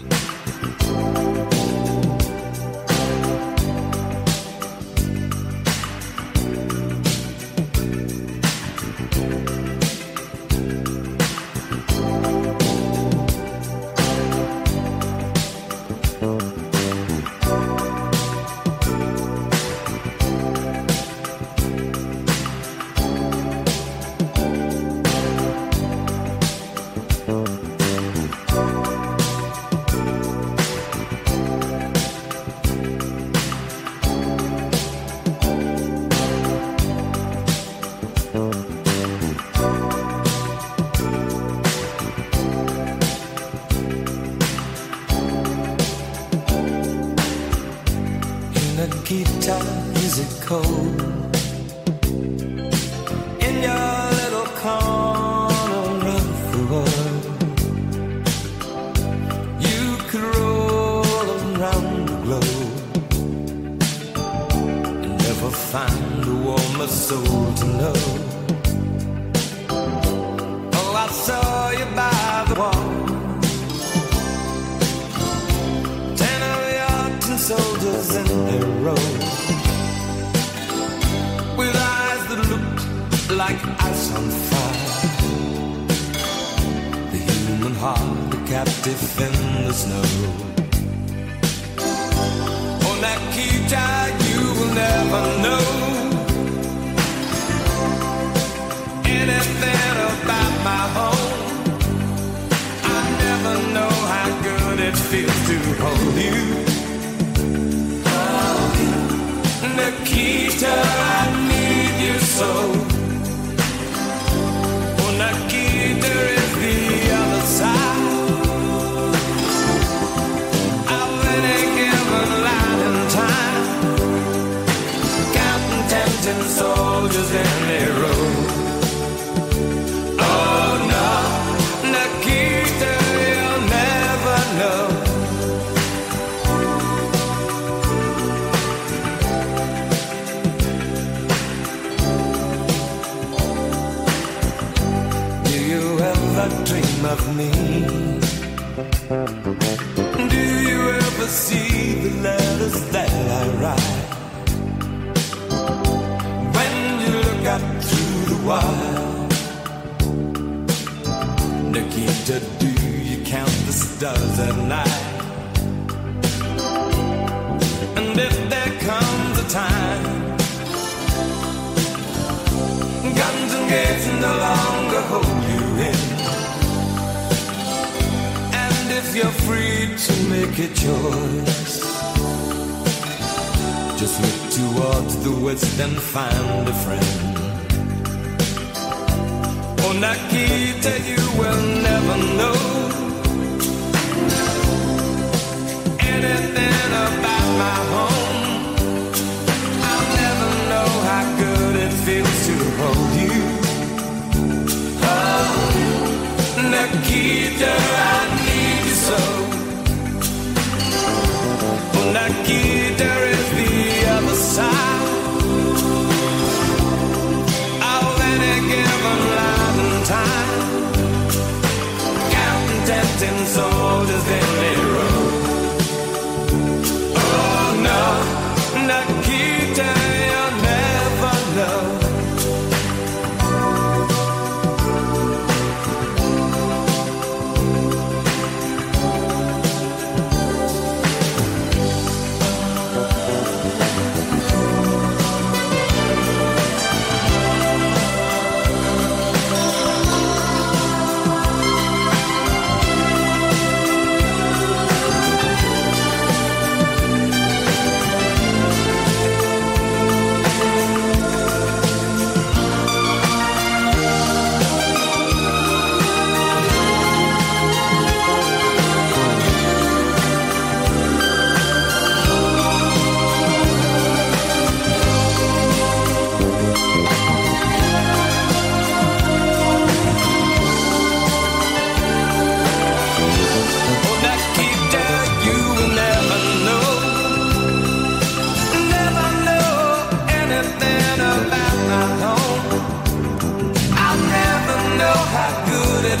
you'll never know.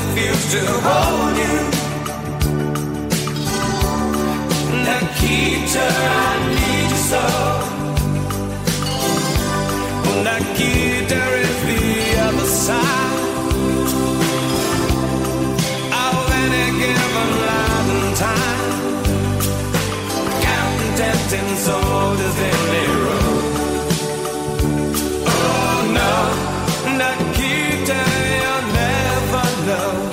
refuse to hold you. The keeper, I need you so. The keeper is the other side of any given life and time. Counting tempting soldiers in the road. Oh no, the keeper you'll never know.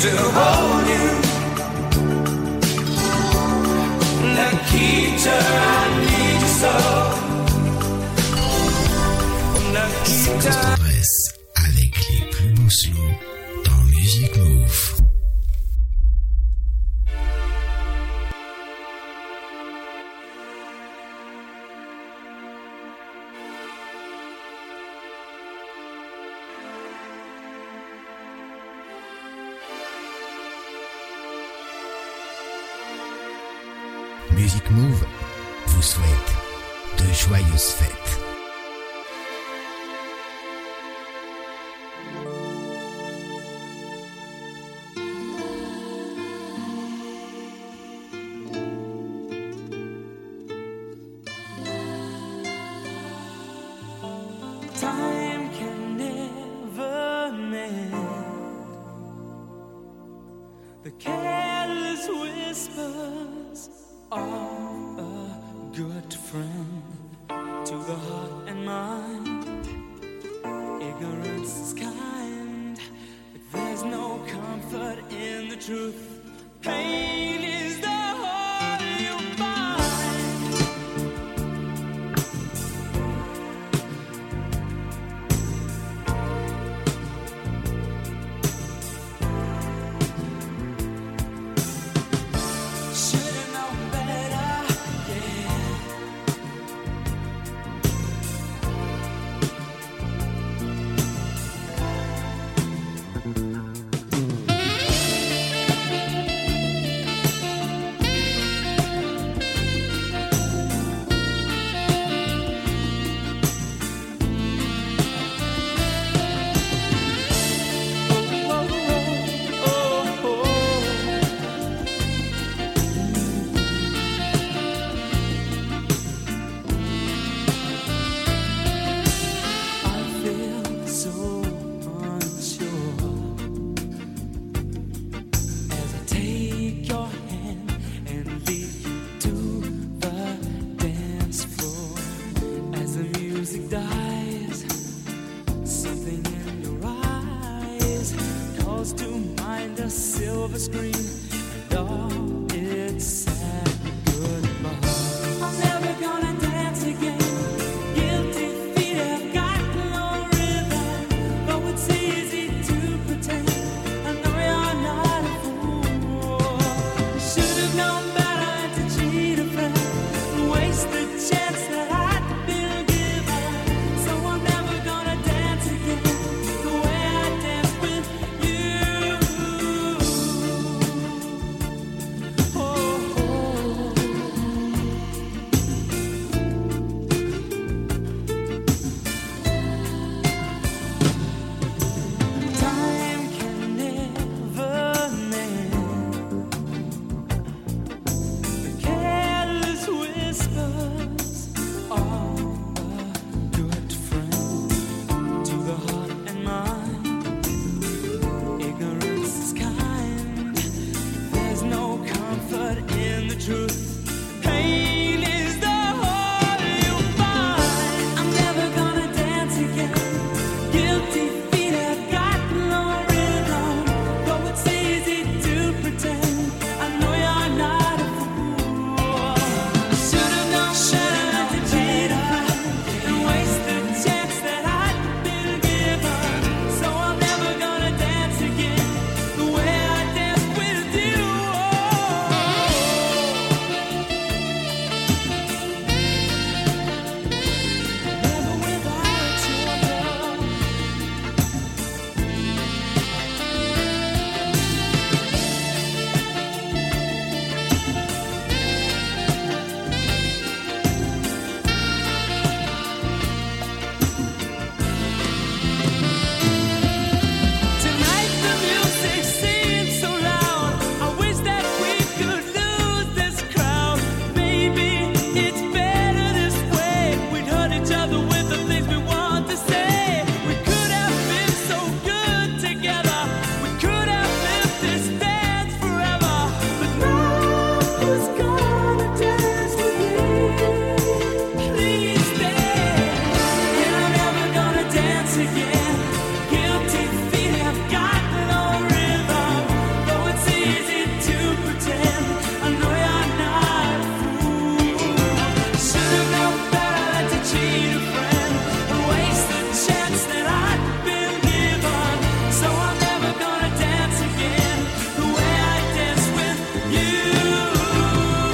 To hold you, the keeper, I need you so. The keeper. Stress avec les plus beaux slows dans Music Move. Music Move vous souhaite de joyeuses fêtes.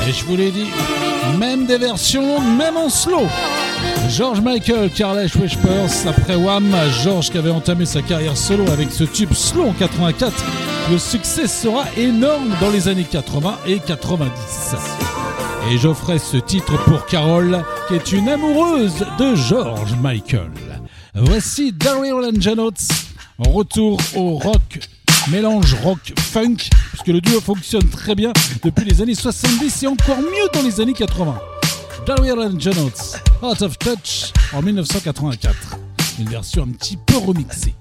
Et je vous l'ai dit, même des versions, même en slow. George Michael, Careless Whispers, après Wham, George qui avait entamé sa carrière solo avec ce tube slow en quatre-vingt-quatre, le succès sera énorme dans les années quatre-vingts et quatre-vingt-dix. Et j'offrais ce titre pour Carole, qui est une amoureuse de George Michael. Voici Daryl Jugnot, retour au rock, mélange rock-funk, puisque le duo fonctionne très bien depuis les années soixante-dix et encore mieux dans les années quatre-vingts. Daryl Jugnot, Out of Touch, en dix-neuf cent quatre-vingt-quatre. Une version un petit peu remixée.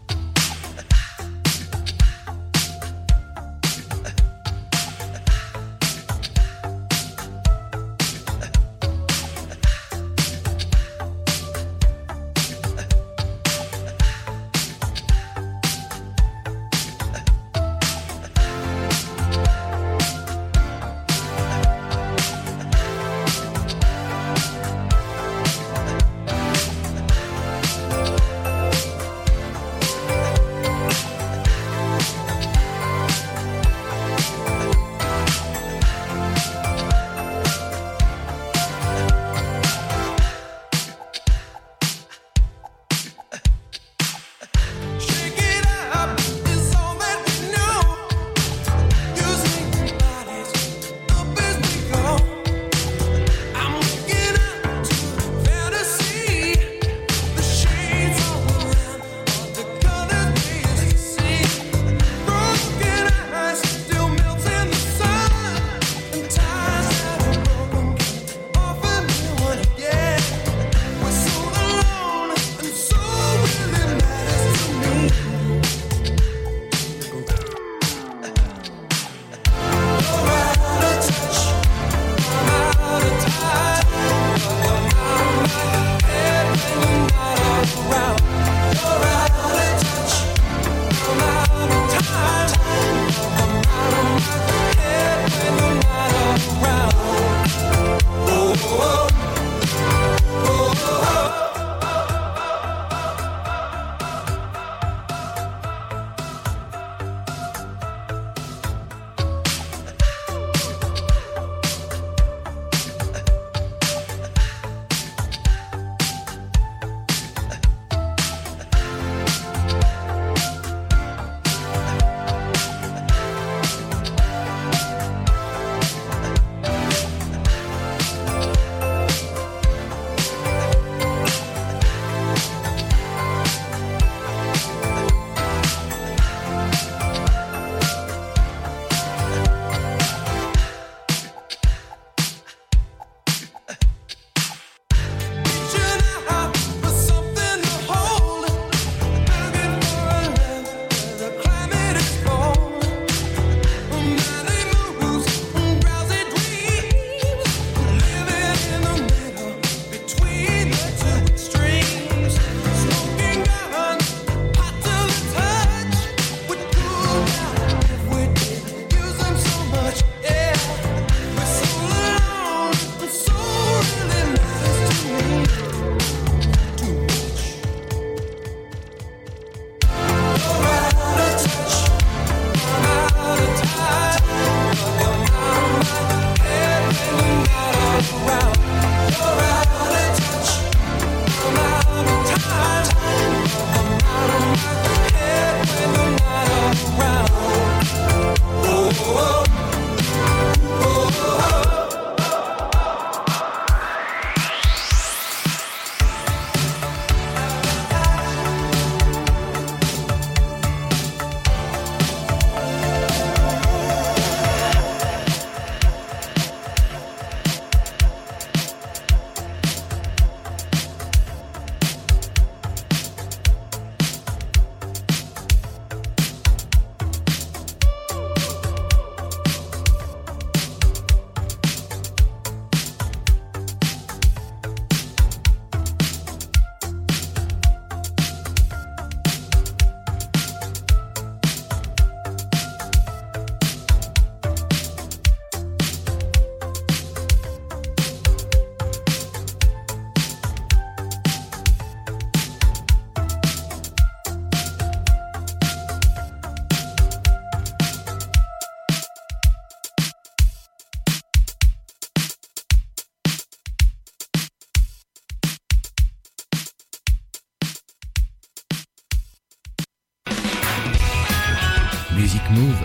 Music Mouv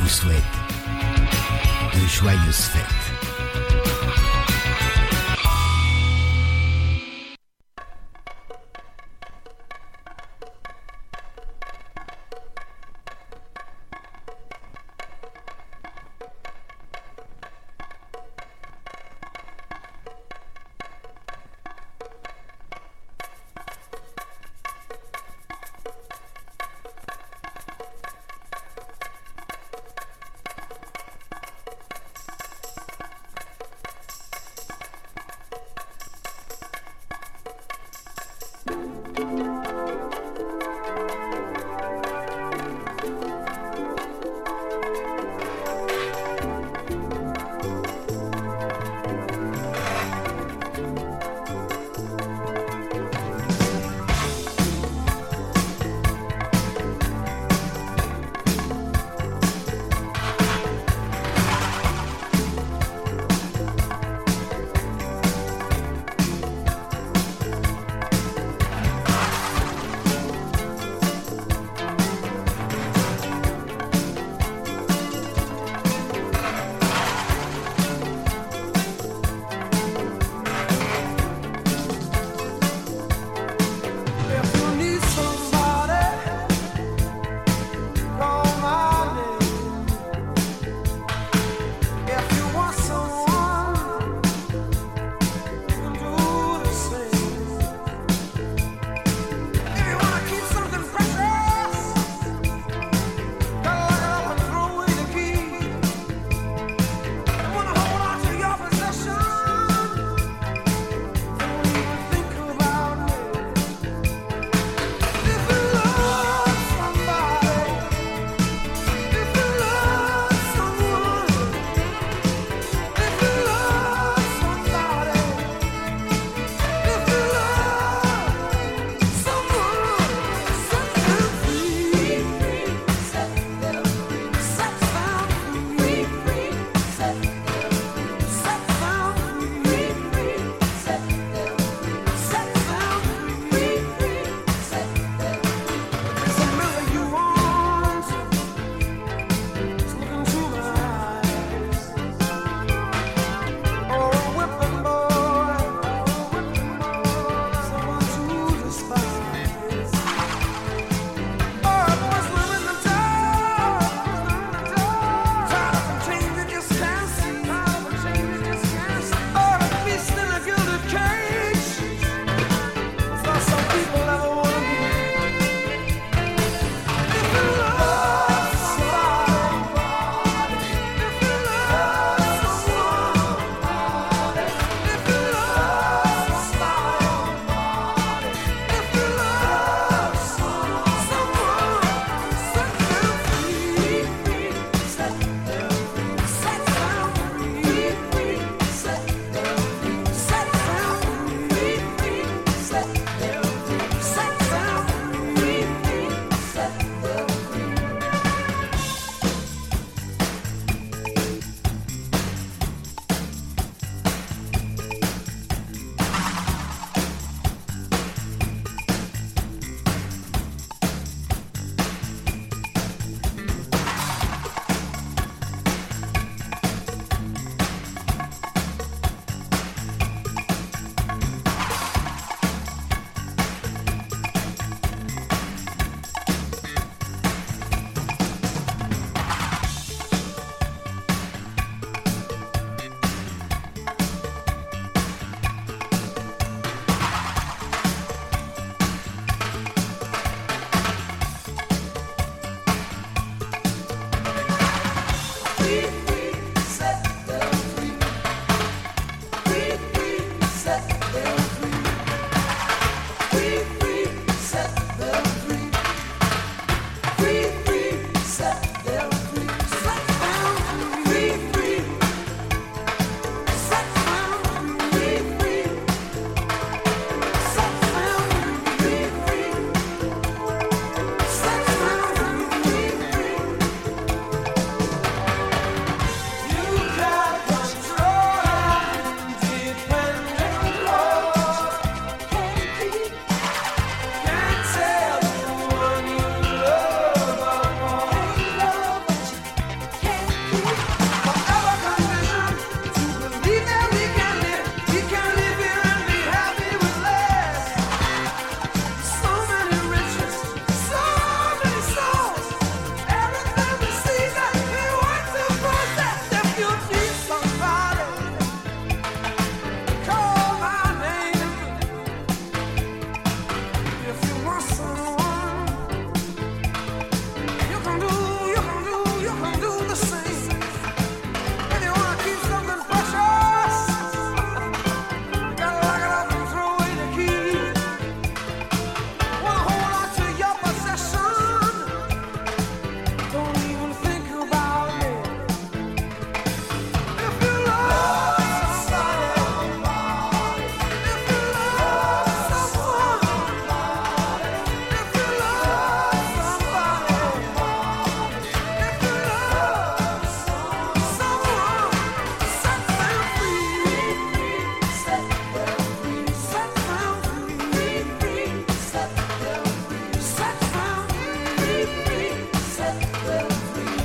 vous souhaite de joyeuses fêtes.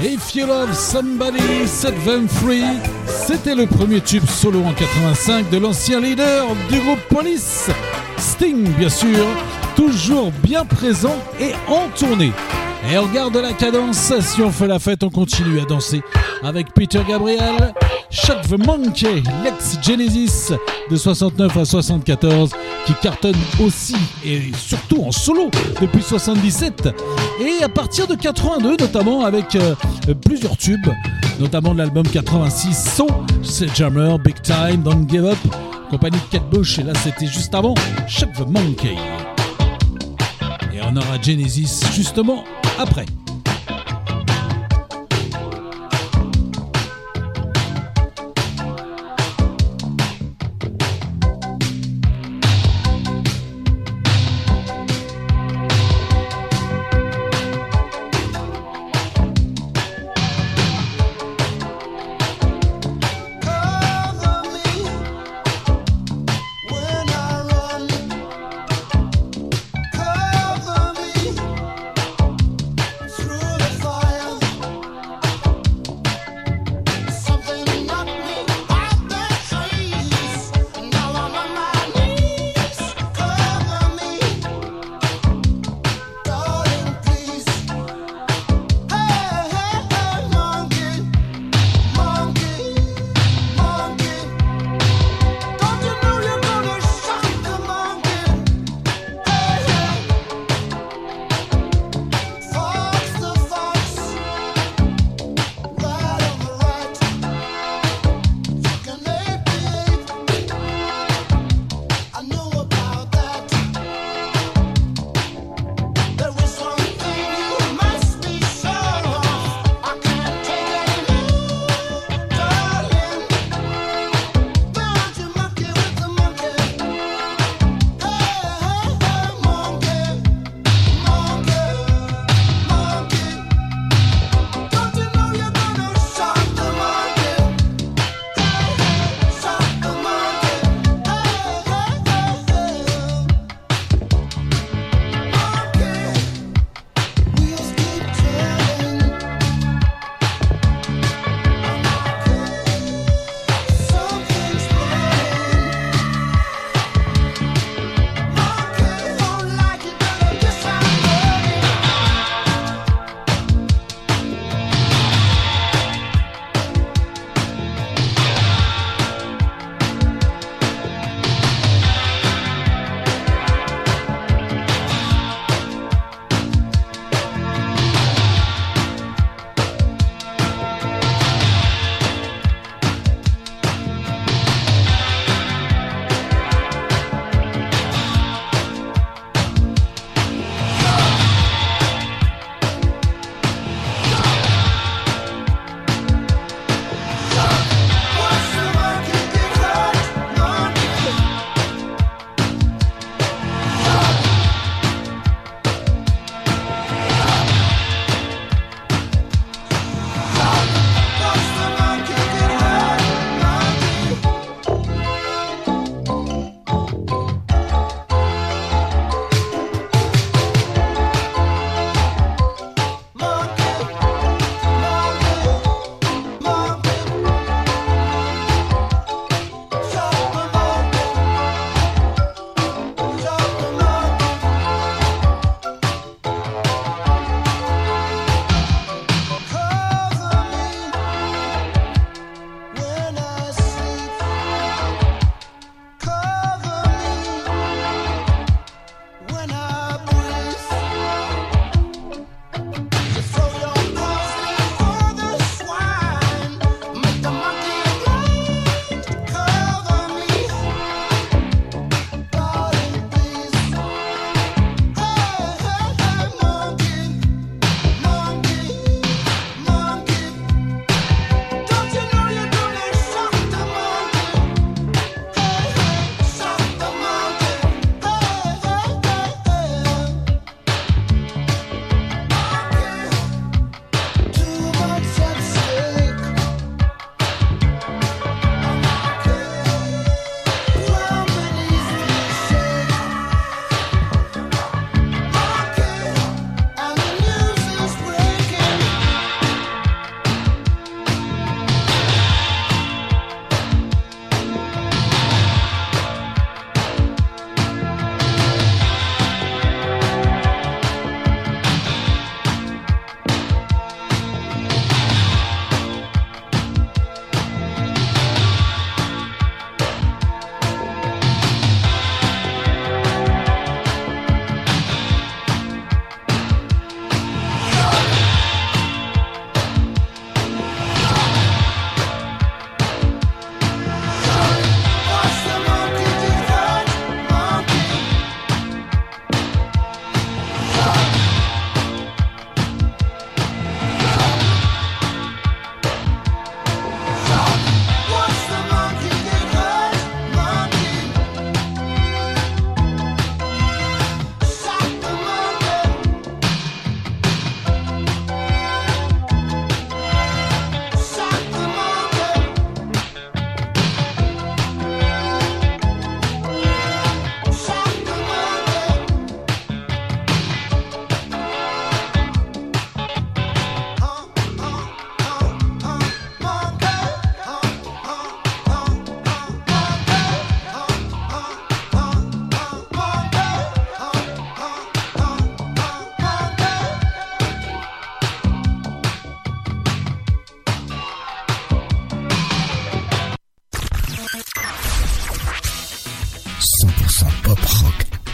If You Love Somebody, sept vingt-trois. C'était le premier tube solo en quatre-vingt-cinq de l'ancien leader du groupe Police, Sting bien sûr, toujours bien présent et en tournée. Et on garde la cadence, si on fait la fête, on continue à danser avec Peter Gabriel, Shock the Monkey, l'ex Genesis de soixante-neuf à soixante-quatorze, qui cartonne aussi et surtout en solo depuis soixante-dix-sept, et à partir de quatre-vingt-deux notamment avec euh, plusieurs tubes, notamment de l'album quatre-vingt-six, So, Sledgehammer, Big Time, Don't Give Up, compagnie de Kate Bush, et là c'était juste avant Shock the Monkey. Et on aura Genesis justement après. Through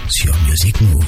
sur Music Move.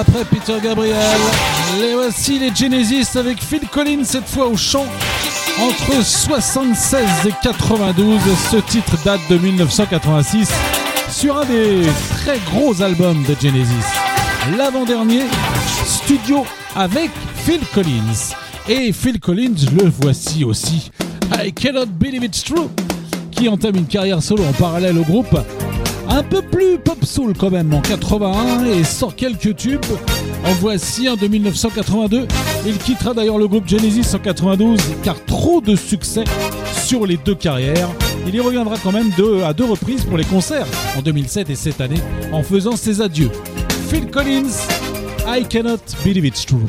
après Peter Gabriel. Les voici les Genesis avec Phil Collins, cette fois au chant, entre soixante-seize et quatre-vingt-douze. Ce titre date de mille neuf cent quatre-vingt-six sur un des très gros albums de Genesis. L'avant-dernier, studio avec Phil Collins. Et Phil Collins, le voici aussi. I Cannot Believe It's True, qui entame une carrière solo en parallèle au groupe. Un peu plus pop-soul quand même en quatre-vingt-un et sort quelques tubes. En voici un de mille neuf cent quatre-vingt-deux. Il quittera d'ailleurs le groupe Genesis en quatre-vingt-douze car trop de succès sur les deux carrières. Il y reviendra quand même deux, à deux reprises pour les concerts en deux mille sept et cette année en faisant ses adieux. Phil Collins, I Cannot Believe It's True.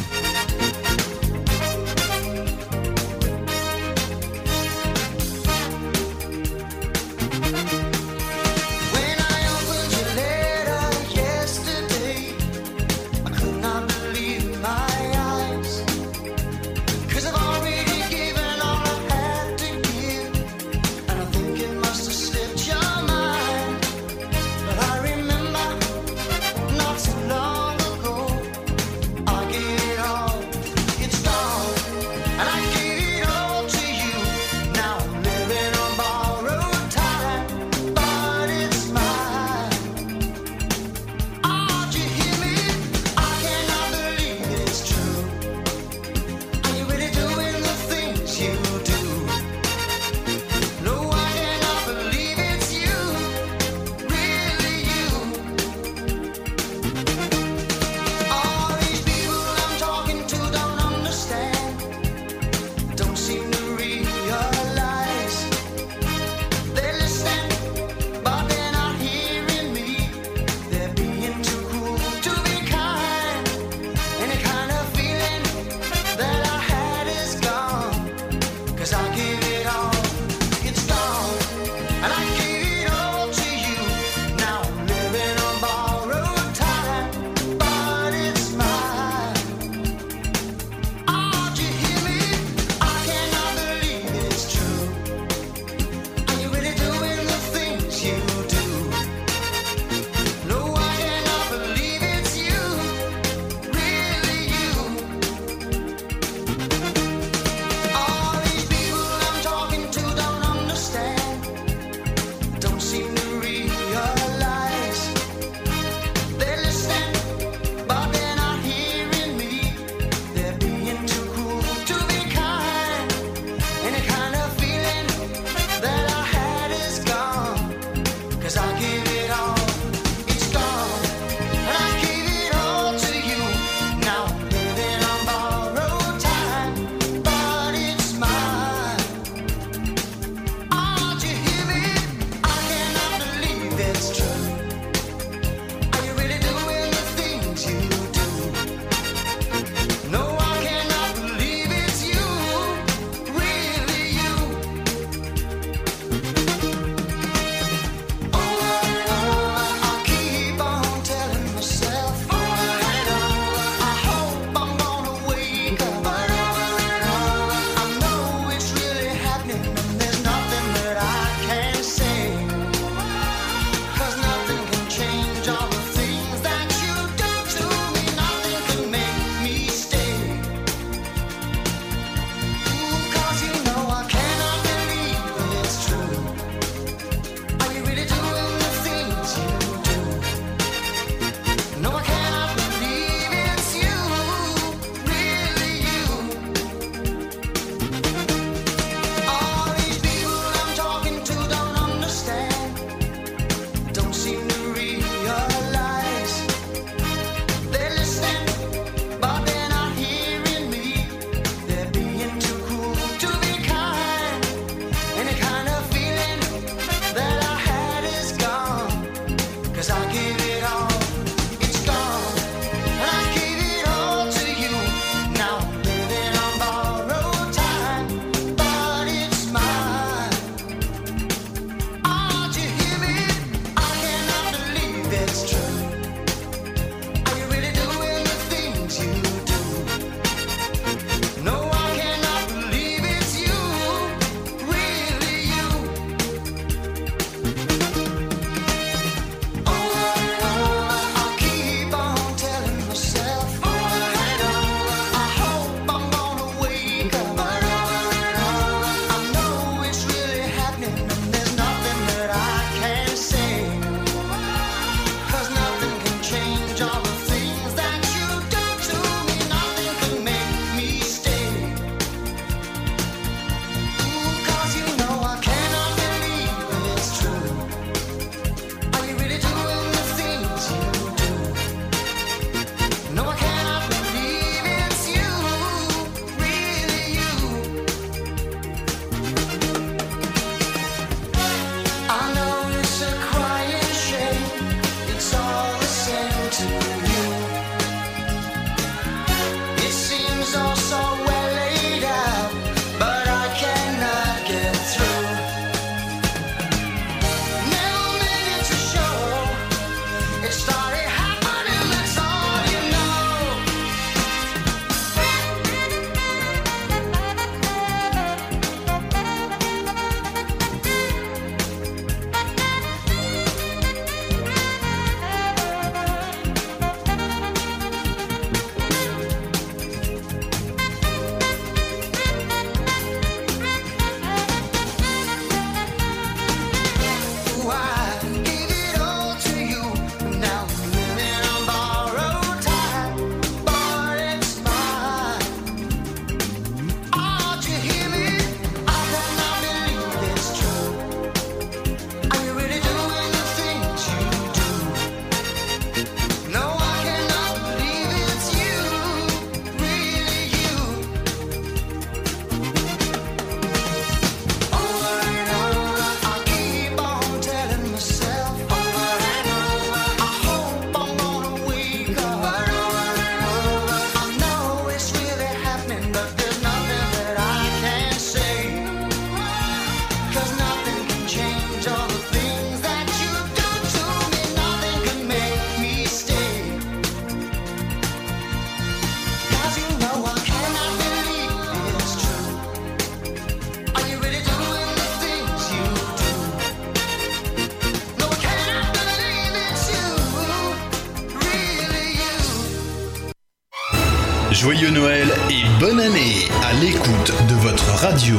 Noël et bonne année à l'écoute de votre radio.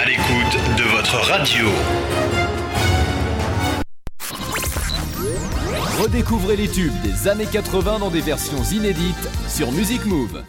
À l'écoute de votre radio. Redécouvrez les tubes des années quatre-vingts dans des versions inédites sur Music Move.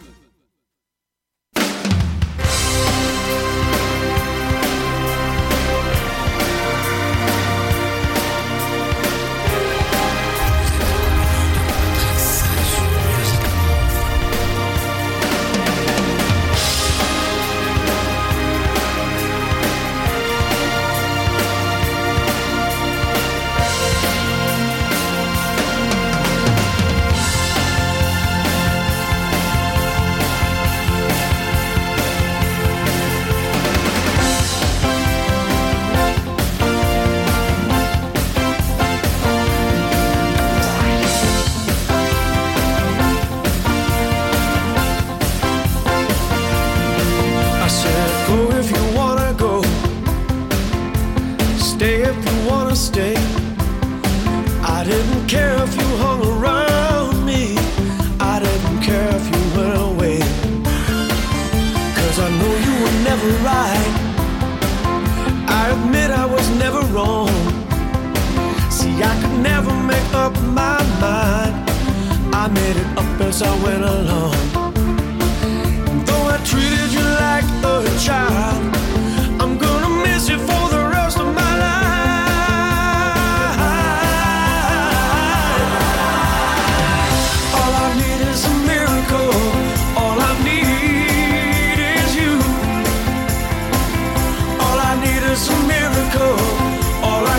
All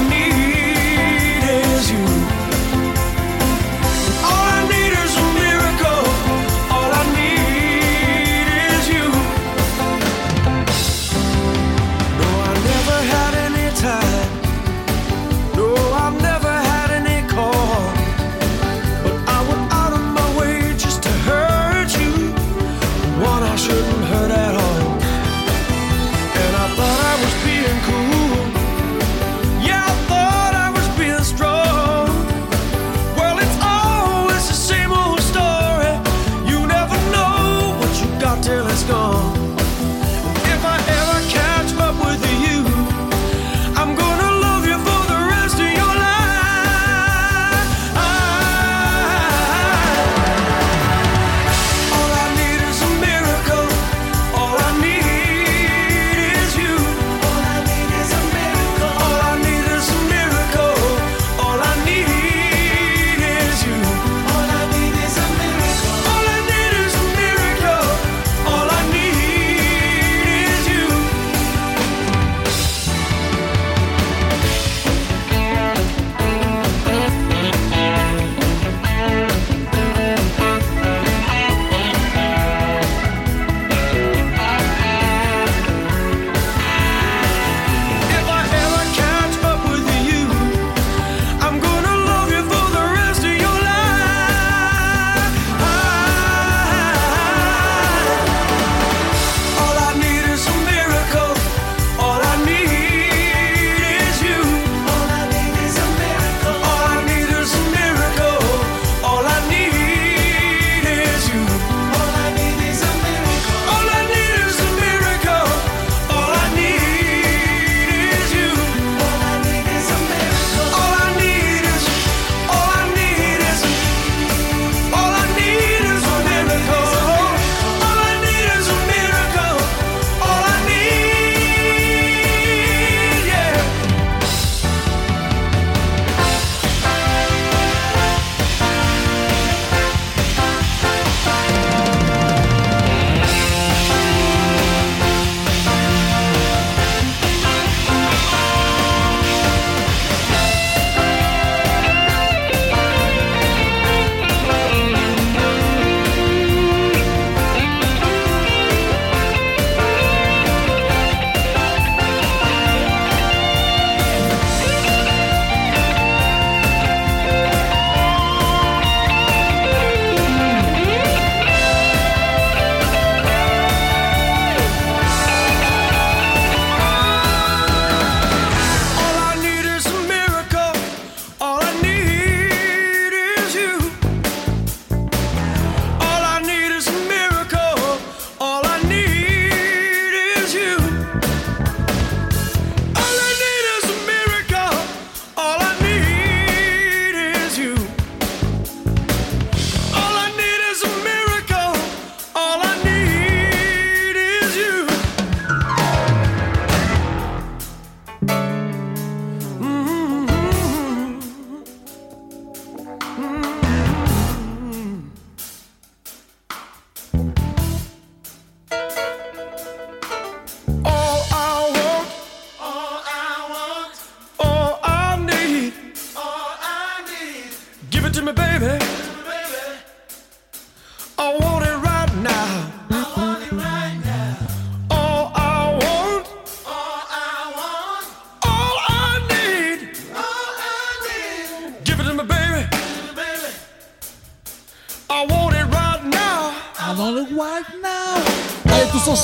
I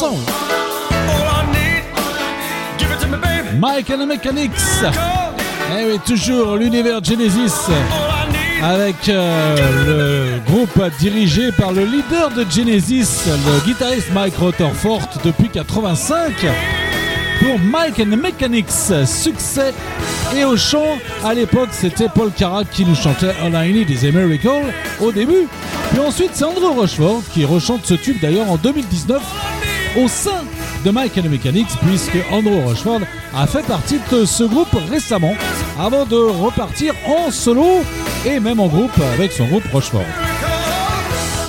chanson. Mike and the Mechanics. Eh oui, toujours l'univers Genesis avec euh, le groupe dirigé par le leader de Genesis, le guitariste Mike Rutherford depuis quatre-vingt-cinq. Pour Mike and the Mechanics, succès, et au chant, à l'époque, c'était Paul Carrack qui nous chantait All I Need Is a Miracle au début. Puis ensuite, c'est Andrew Rochefort qui rechante ce tube d'ailleurs en deux mille dix-neuf au sein de Mike and the Mechanics, puisque Andrew Rochefort a fait partie de ce groupe récemment avant de repartir en solo et même en groupe avec son groupe Rochefort.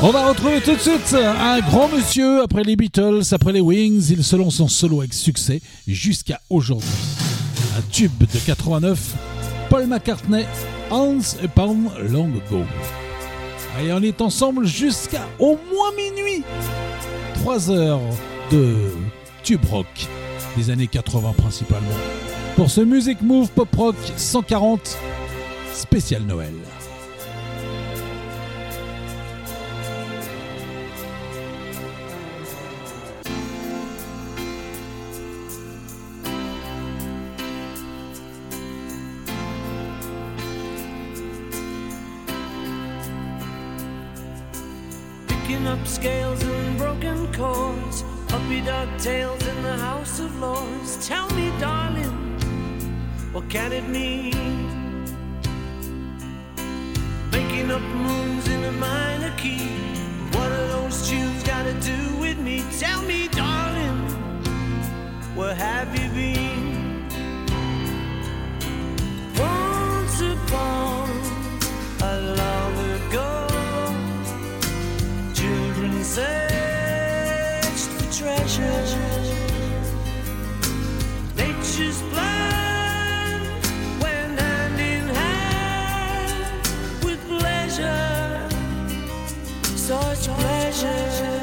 On va retrouver tout de suite un grand monsieur. Après les Beatles, après les Wings, il se lance en solo avec succès jusqu'à aujourd'hui. Un tube de quatre-vingt-neuf, Paul McCartney, Once Upon Long Ago. Et on est ensemble jusqu'à au moins minuit. Trois heures de tube rock des années quatre-vingt principalement. Pour ce Music Move Pop Rock cent quarante, spécial Noël. Up scales and broken chords, puppy dog tales in the House of Lords. Tell me, darling, what can it mean? Making up moons in a minor key. What are those tunes got to do with me? Tell me, darling, where have you been? Once upon a long ago, searched for treasure. Nature's plan went hand in hand with pleasure, such pleasure.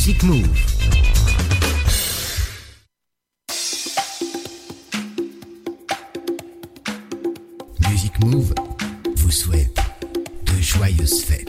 Music Move. Music Move vous souhaite de joyeuses fêtes.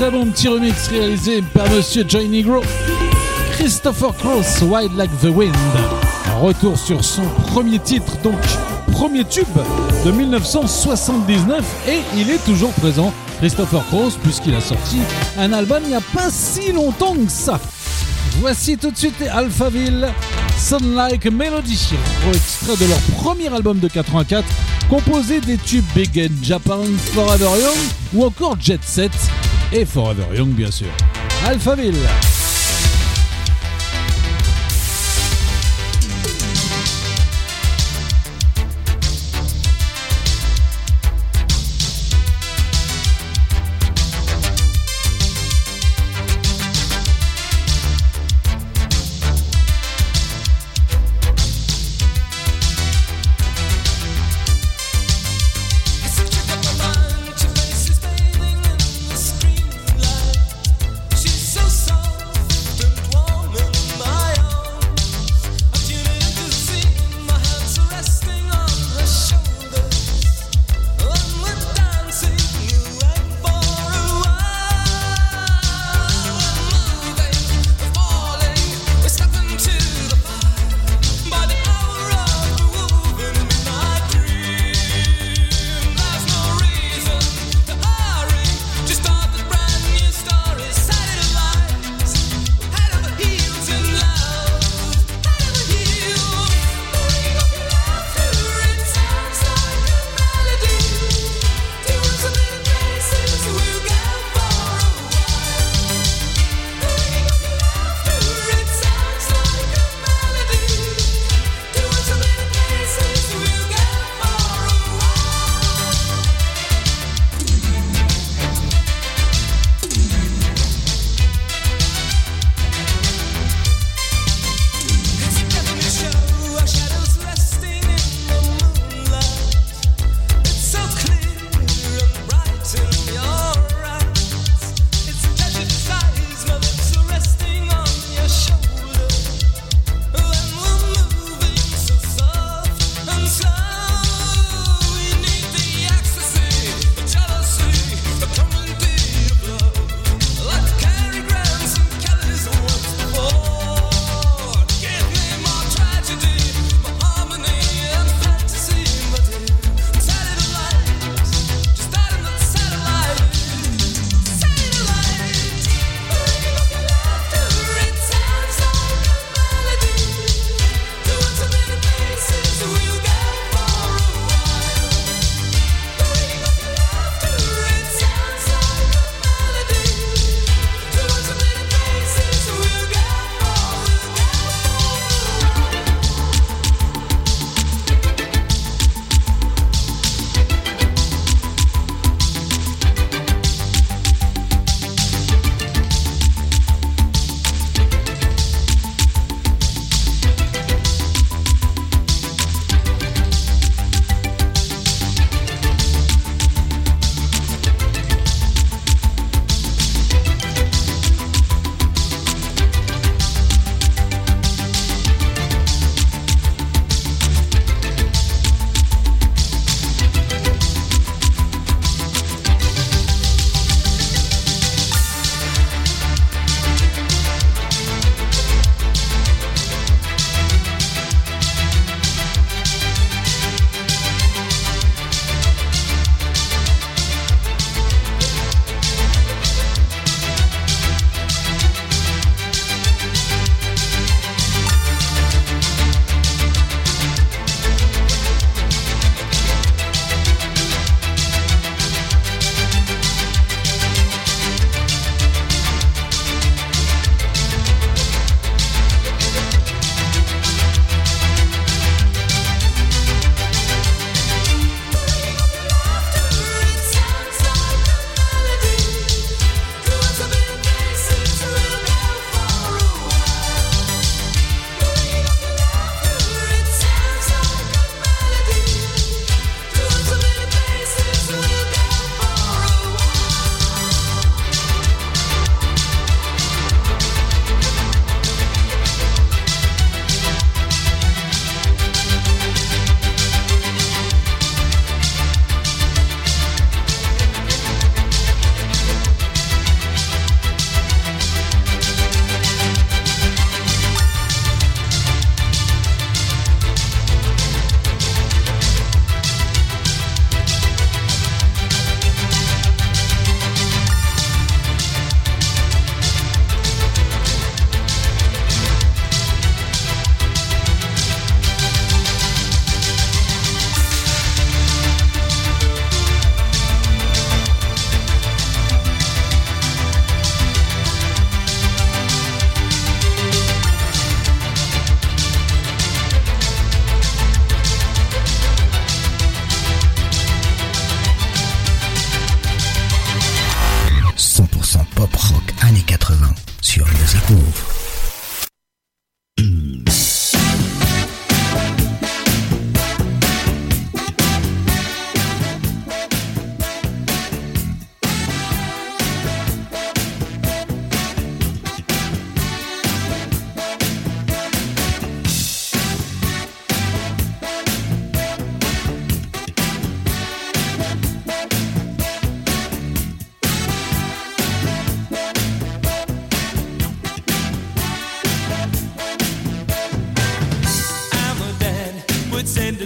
très bon petit remix réalisé par Monsieur Joy Negro. Christopher Cross, Wild Like the Wind. Un retour sur son premier titre, donc premier tube de mille neuf cent soixante-dix-neuf, et il est toujours présent, Christopher Cross, puisqu'il a sorti un album il n'y a pas si longtemps que ça. Voici tout de suite Alphaville, Sound Like a Melody, extrait de leur premier album de quatre-vingt-quatre, composé des tubes Big in Japan, Forever Young ou encore Jet Set et Forever Young bien sûr. Alphaville. So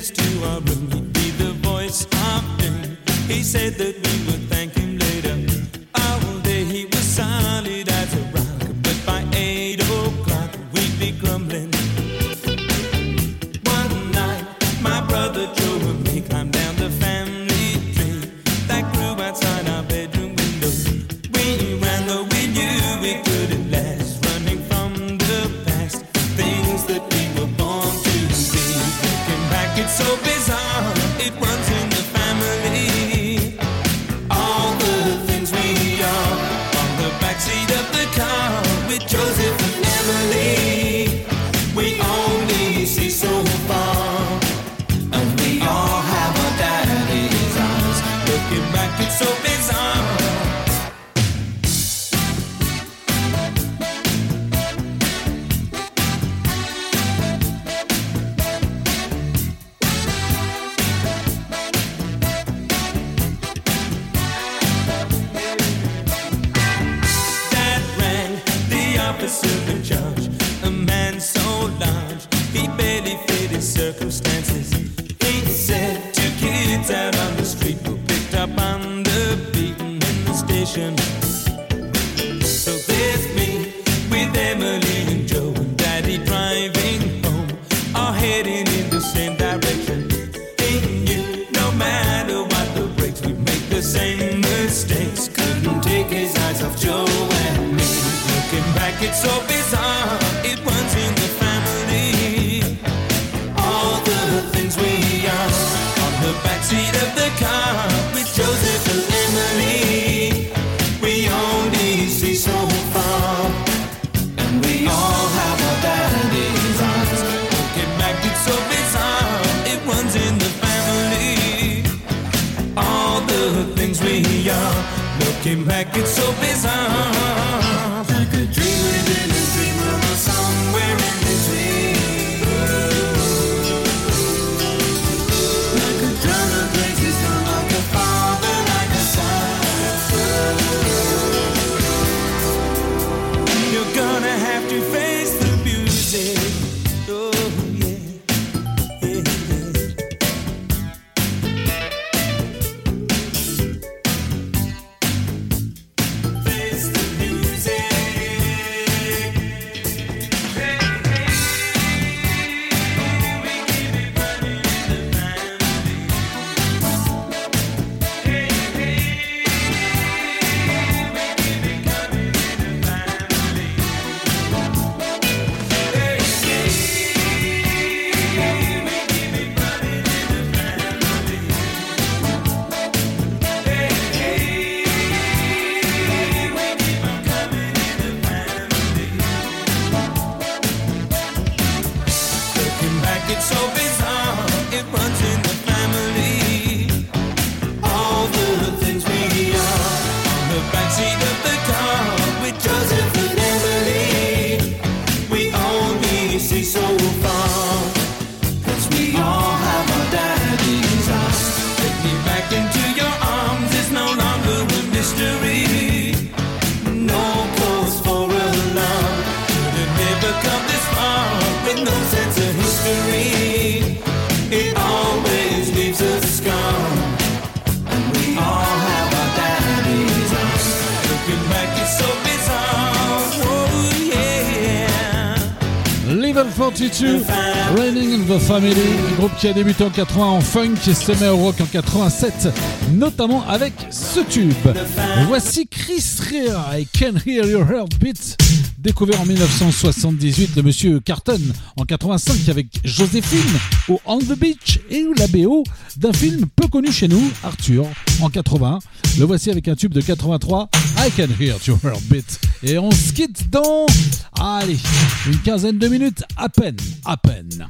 us to our room. He'd be the voice of doom. He said that we would thank him later. All day he was solid as a rock, but by eight o'clock we'd be grumbling. One night, my brother Joe and me climbed down the family tree that grew outside our bedroom window. We ran though we knew we couldn't last, running from the past, things that we were born to be. Looking back, it's so bizarre, it runs in the family. All the things we are on the backseat of the car with Joseph and Emily. We only see so far, and we all have our daddy's eyes. Looking back, it's so bizarre. Circumstances. He said two kids out on the street were picked up on the beaten in the station. So there's me with Emily and Joe and Daddy driving home, all heading in the same direction. He knew no matter what the breaks, we'd make the same mistakes. Couldn't take his eyes off Joe and me. Looking back, it's so bizarre. It runs in the backseat of the car with Joseph and Emily. We only see so far, and we all have our daddy's eyes. Looking back, it's so bizarre. It runs in the family. All the things we are. Looking back, it's so bizarre. Like a dream within a dream, or somewhere in between. forty-two, Raining in the Family, un groupe qui a débuté en quatre-vingts en funk et se met au rock en quatre-vingt-sept, notamment avec ce tube. Voici Chris Rea et Can Hear Your Heartbeat, découvert en dix-neuf cent soixante-dix-huit de Monsieur Carton en quatre-vingt-cinq avec Joséphine au On the Beach et la B O d'un film peu connu chez nous, Arthur, en quatre-vingt. Le voici avec un tube de quatre-vingt-trois, I Can Hear Your Heartbeat. Et on se quitte dans, allez, une quinzaine de minutes à peine, à peine.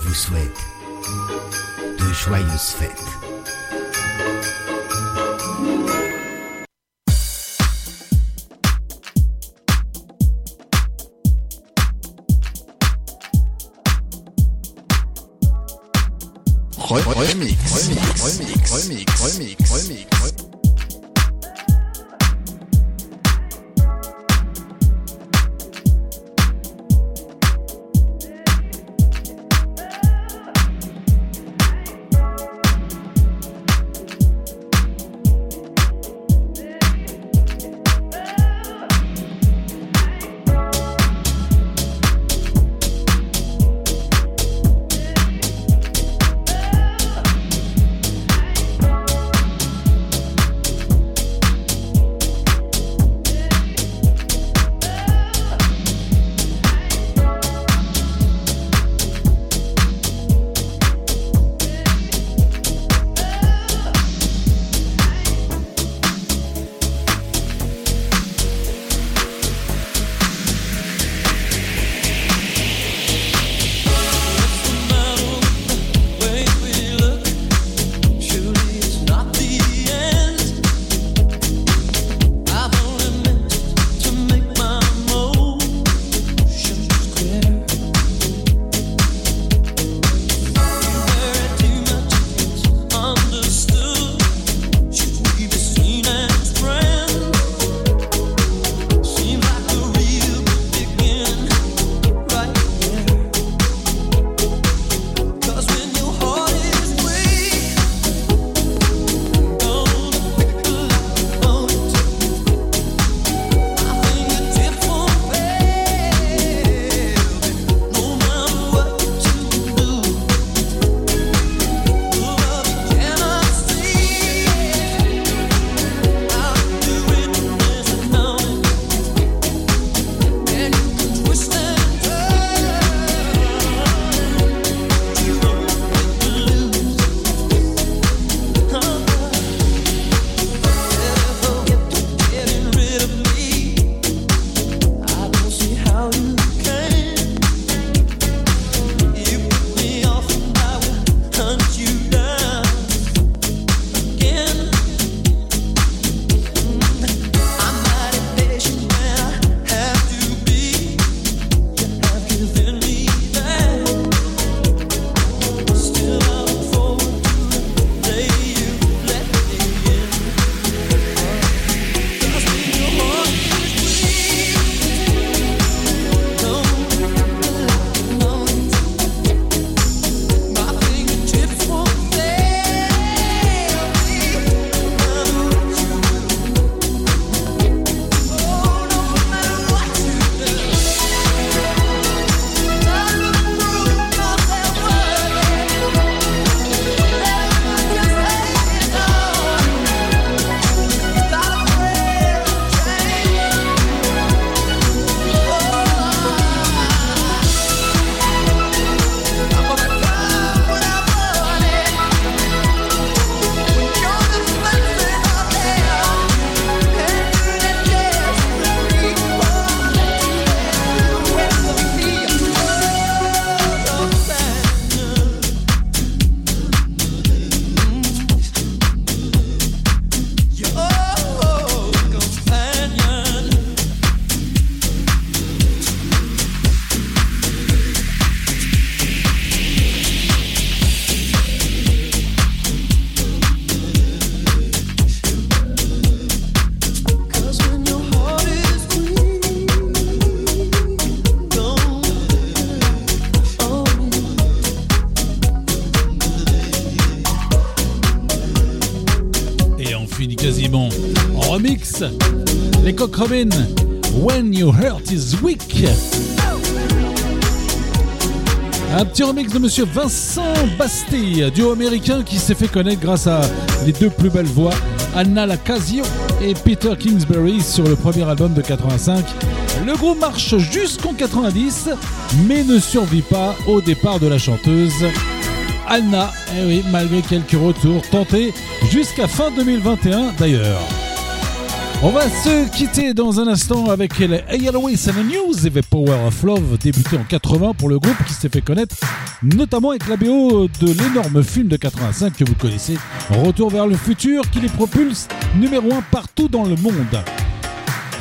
vous souhaite de joyeuses fêtes. Remix, remix, remix, remix, remix, remix. Les Cochemines, When Your Heart Is Weak. Un petit remix de monsieur Vincent Bastille, duo américain qui s'est fait connaître grâce à les deux plus belles voix, Anna Lacasio et Peter Kingsbury, sur le premier album de quatre-vingt-cinq. Le groupe marche jusqu'en quatre-vingt-dix, mais ne survit pas au départ de la chanteuse Anna, eh oui, malgré quelques retours tentés jusqu'à fin deux mille vingt et un d'ailleurs. On va se quitter dans un instant avec les Always and the News et The Power of Love, débuté en quatre-vingts pour le groupe qui s'est fait connaître notamment avec la B O de l'énorme film de quatre-vingt-cinq que vous connaissez, Retour vers le futur, qui les propulse numéro un partout dans le monde.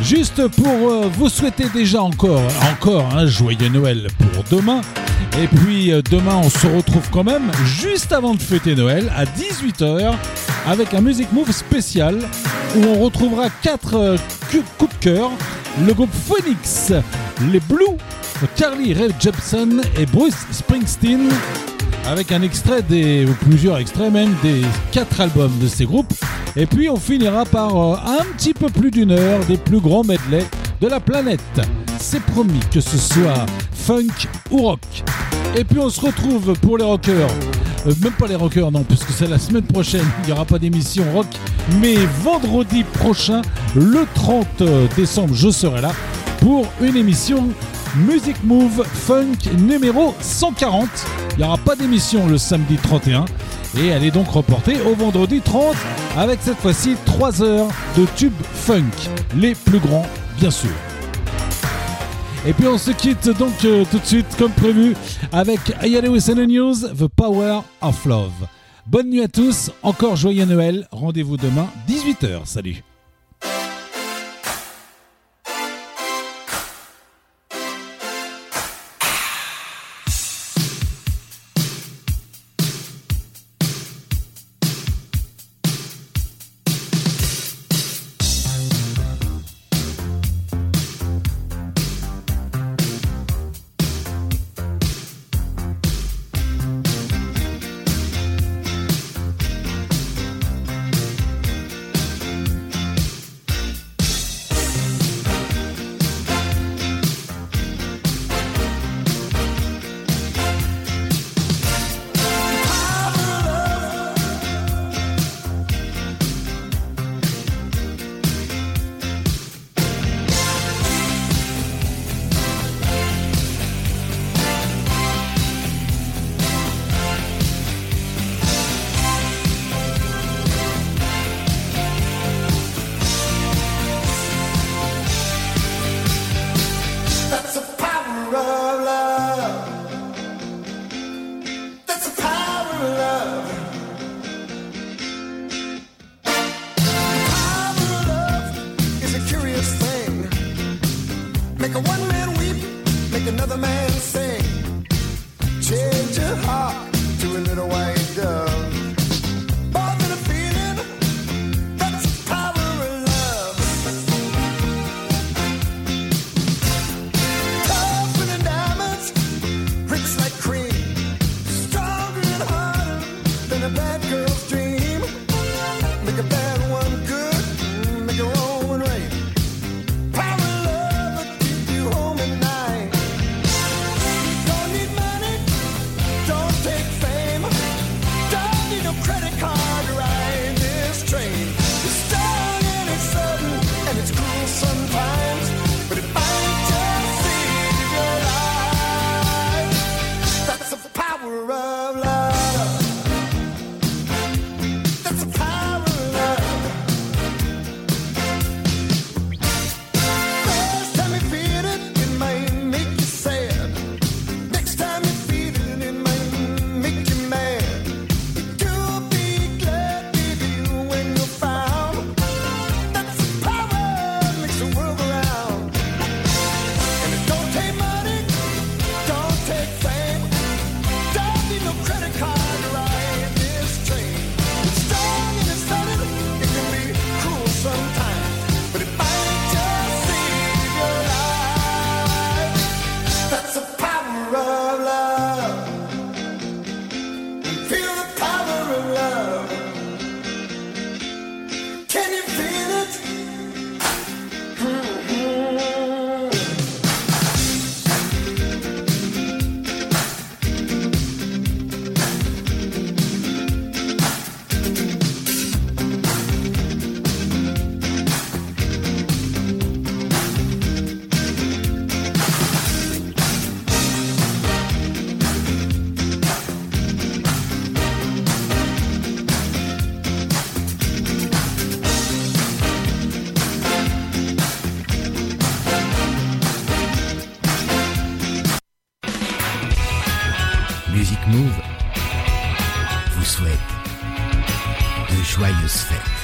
Juste pour euh, vous souhaiter déjà encore, encore un joyeux Noël pour demain. Et puis euh, demain, on se retrouve quand même juste avant de fêter Noël à dix-huit heures avec un Music Move spécial où on retrouvera quatre euh, coups de cœur. Le groupe Phoenix, les Blues, Carly Rae Jepsen et Bruce Springsteen, avec un extrait des, ou plusieurs extraits même, des quatre albums de ces groupes. Et puis on finira par euh, un petit peu plus d'une heure des plus grands medley de la planète. C'est promis, que ce soit funk ou rock. Et puis on se retrouve pour les rockers, euh, même pas les rockers non, puisque c'est la semaine prochaine, il n'y aura pas d'émission rock, mais vendredi prochain, le trente décembre, je serai là pour une émission Music Move Funk numéro cent quarante. Il n'y aura pas d'émission le samedi trente et un et elle est donc reportée au vendredi trente avec cette fois-ci trois heures de tubes funk, les plus grands bien sûr. Et puis on se quitte donc euh, tout de suite comme prévu avec A-ha with the News, The Power of Love. Bonne nuit à tous, encore joyeux Noël, rendez-vous demain dix-huit heures, salut. souhaite de joyeuses fêtes.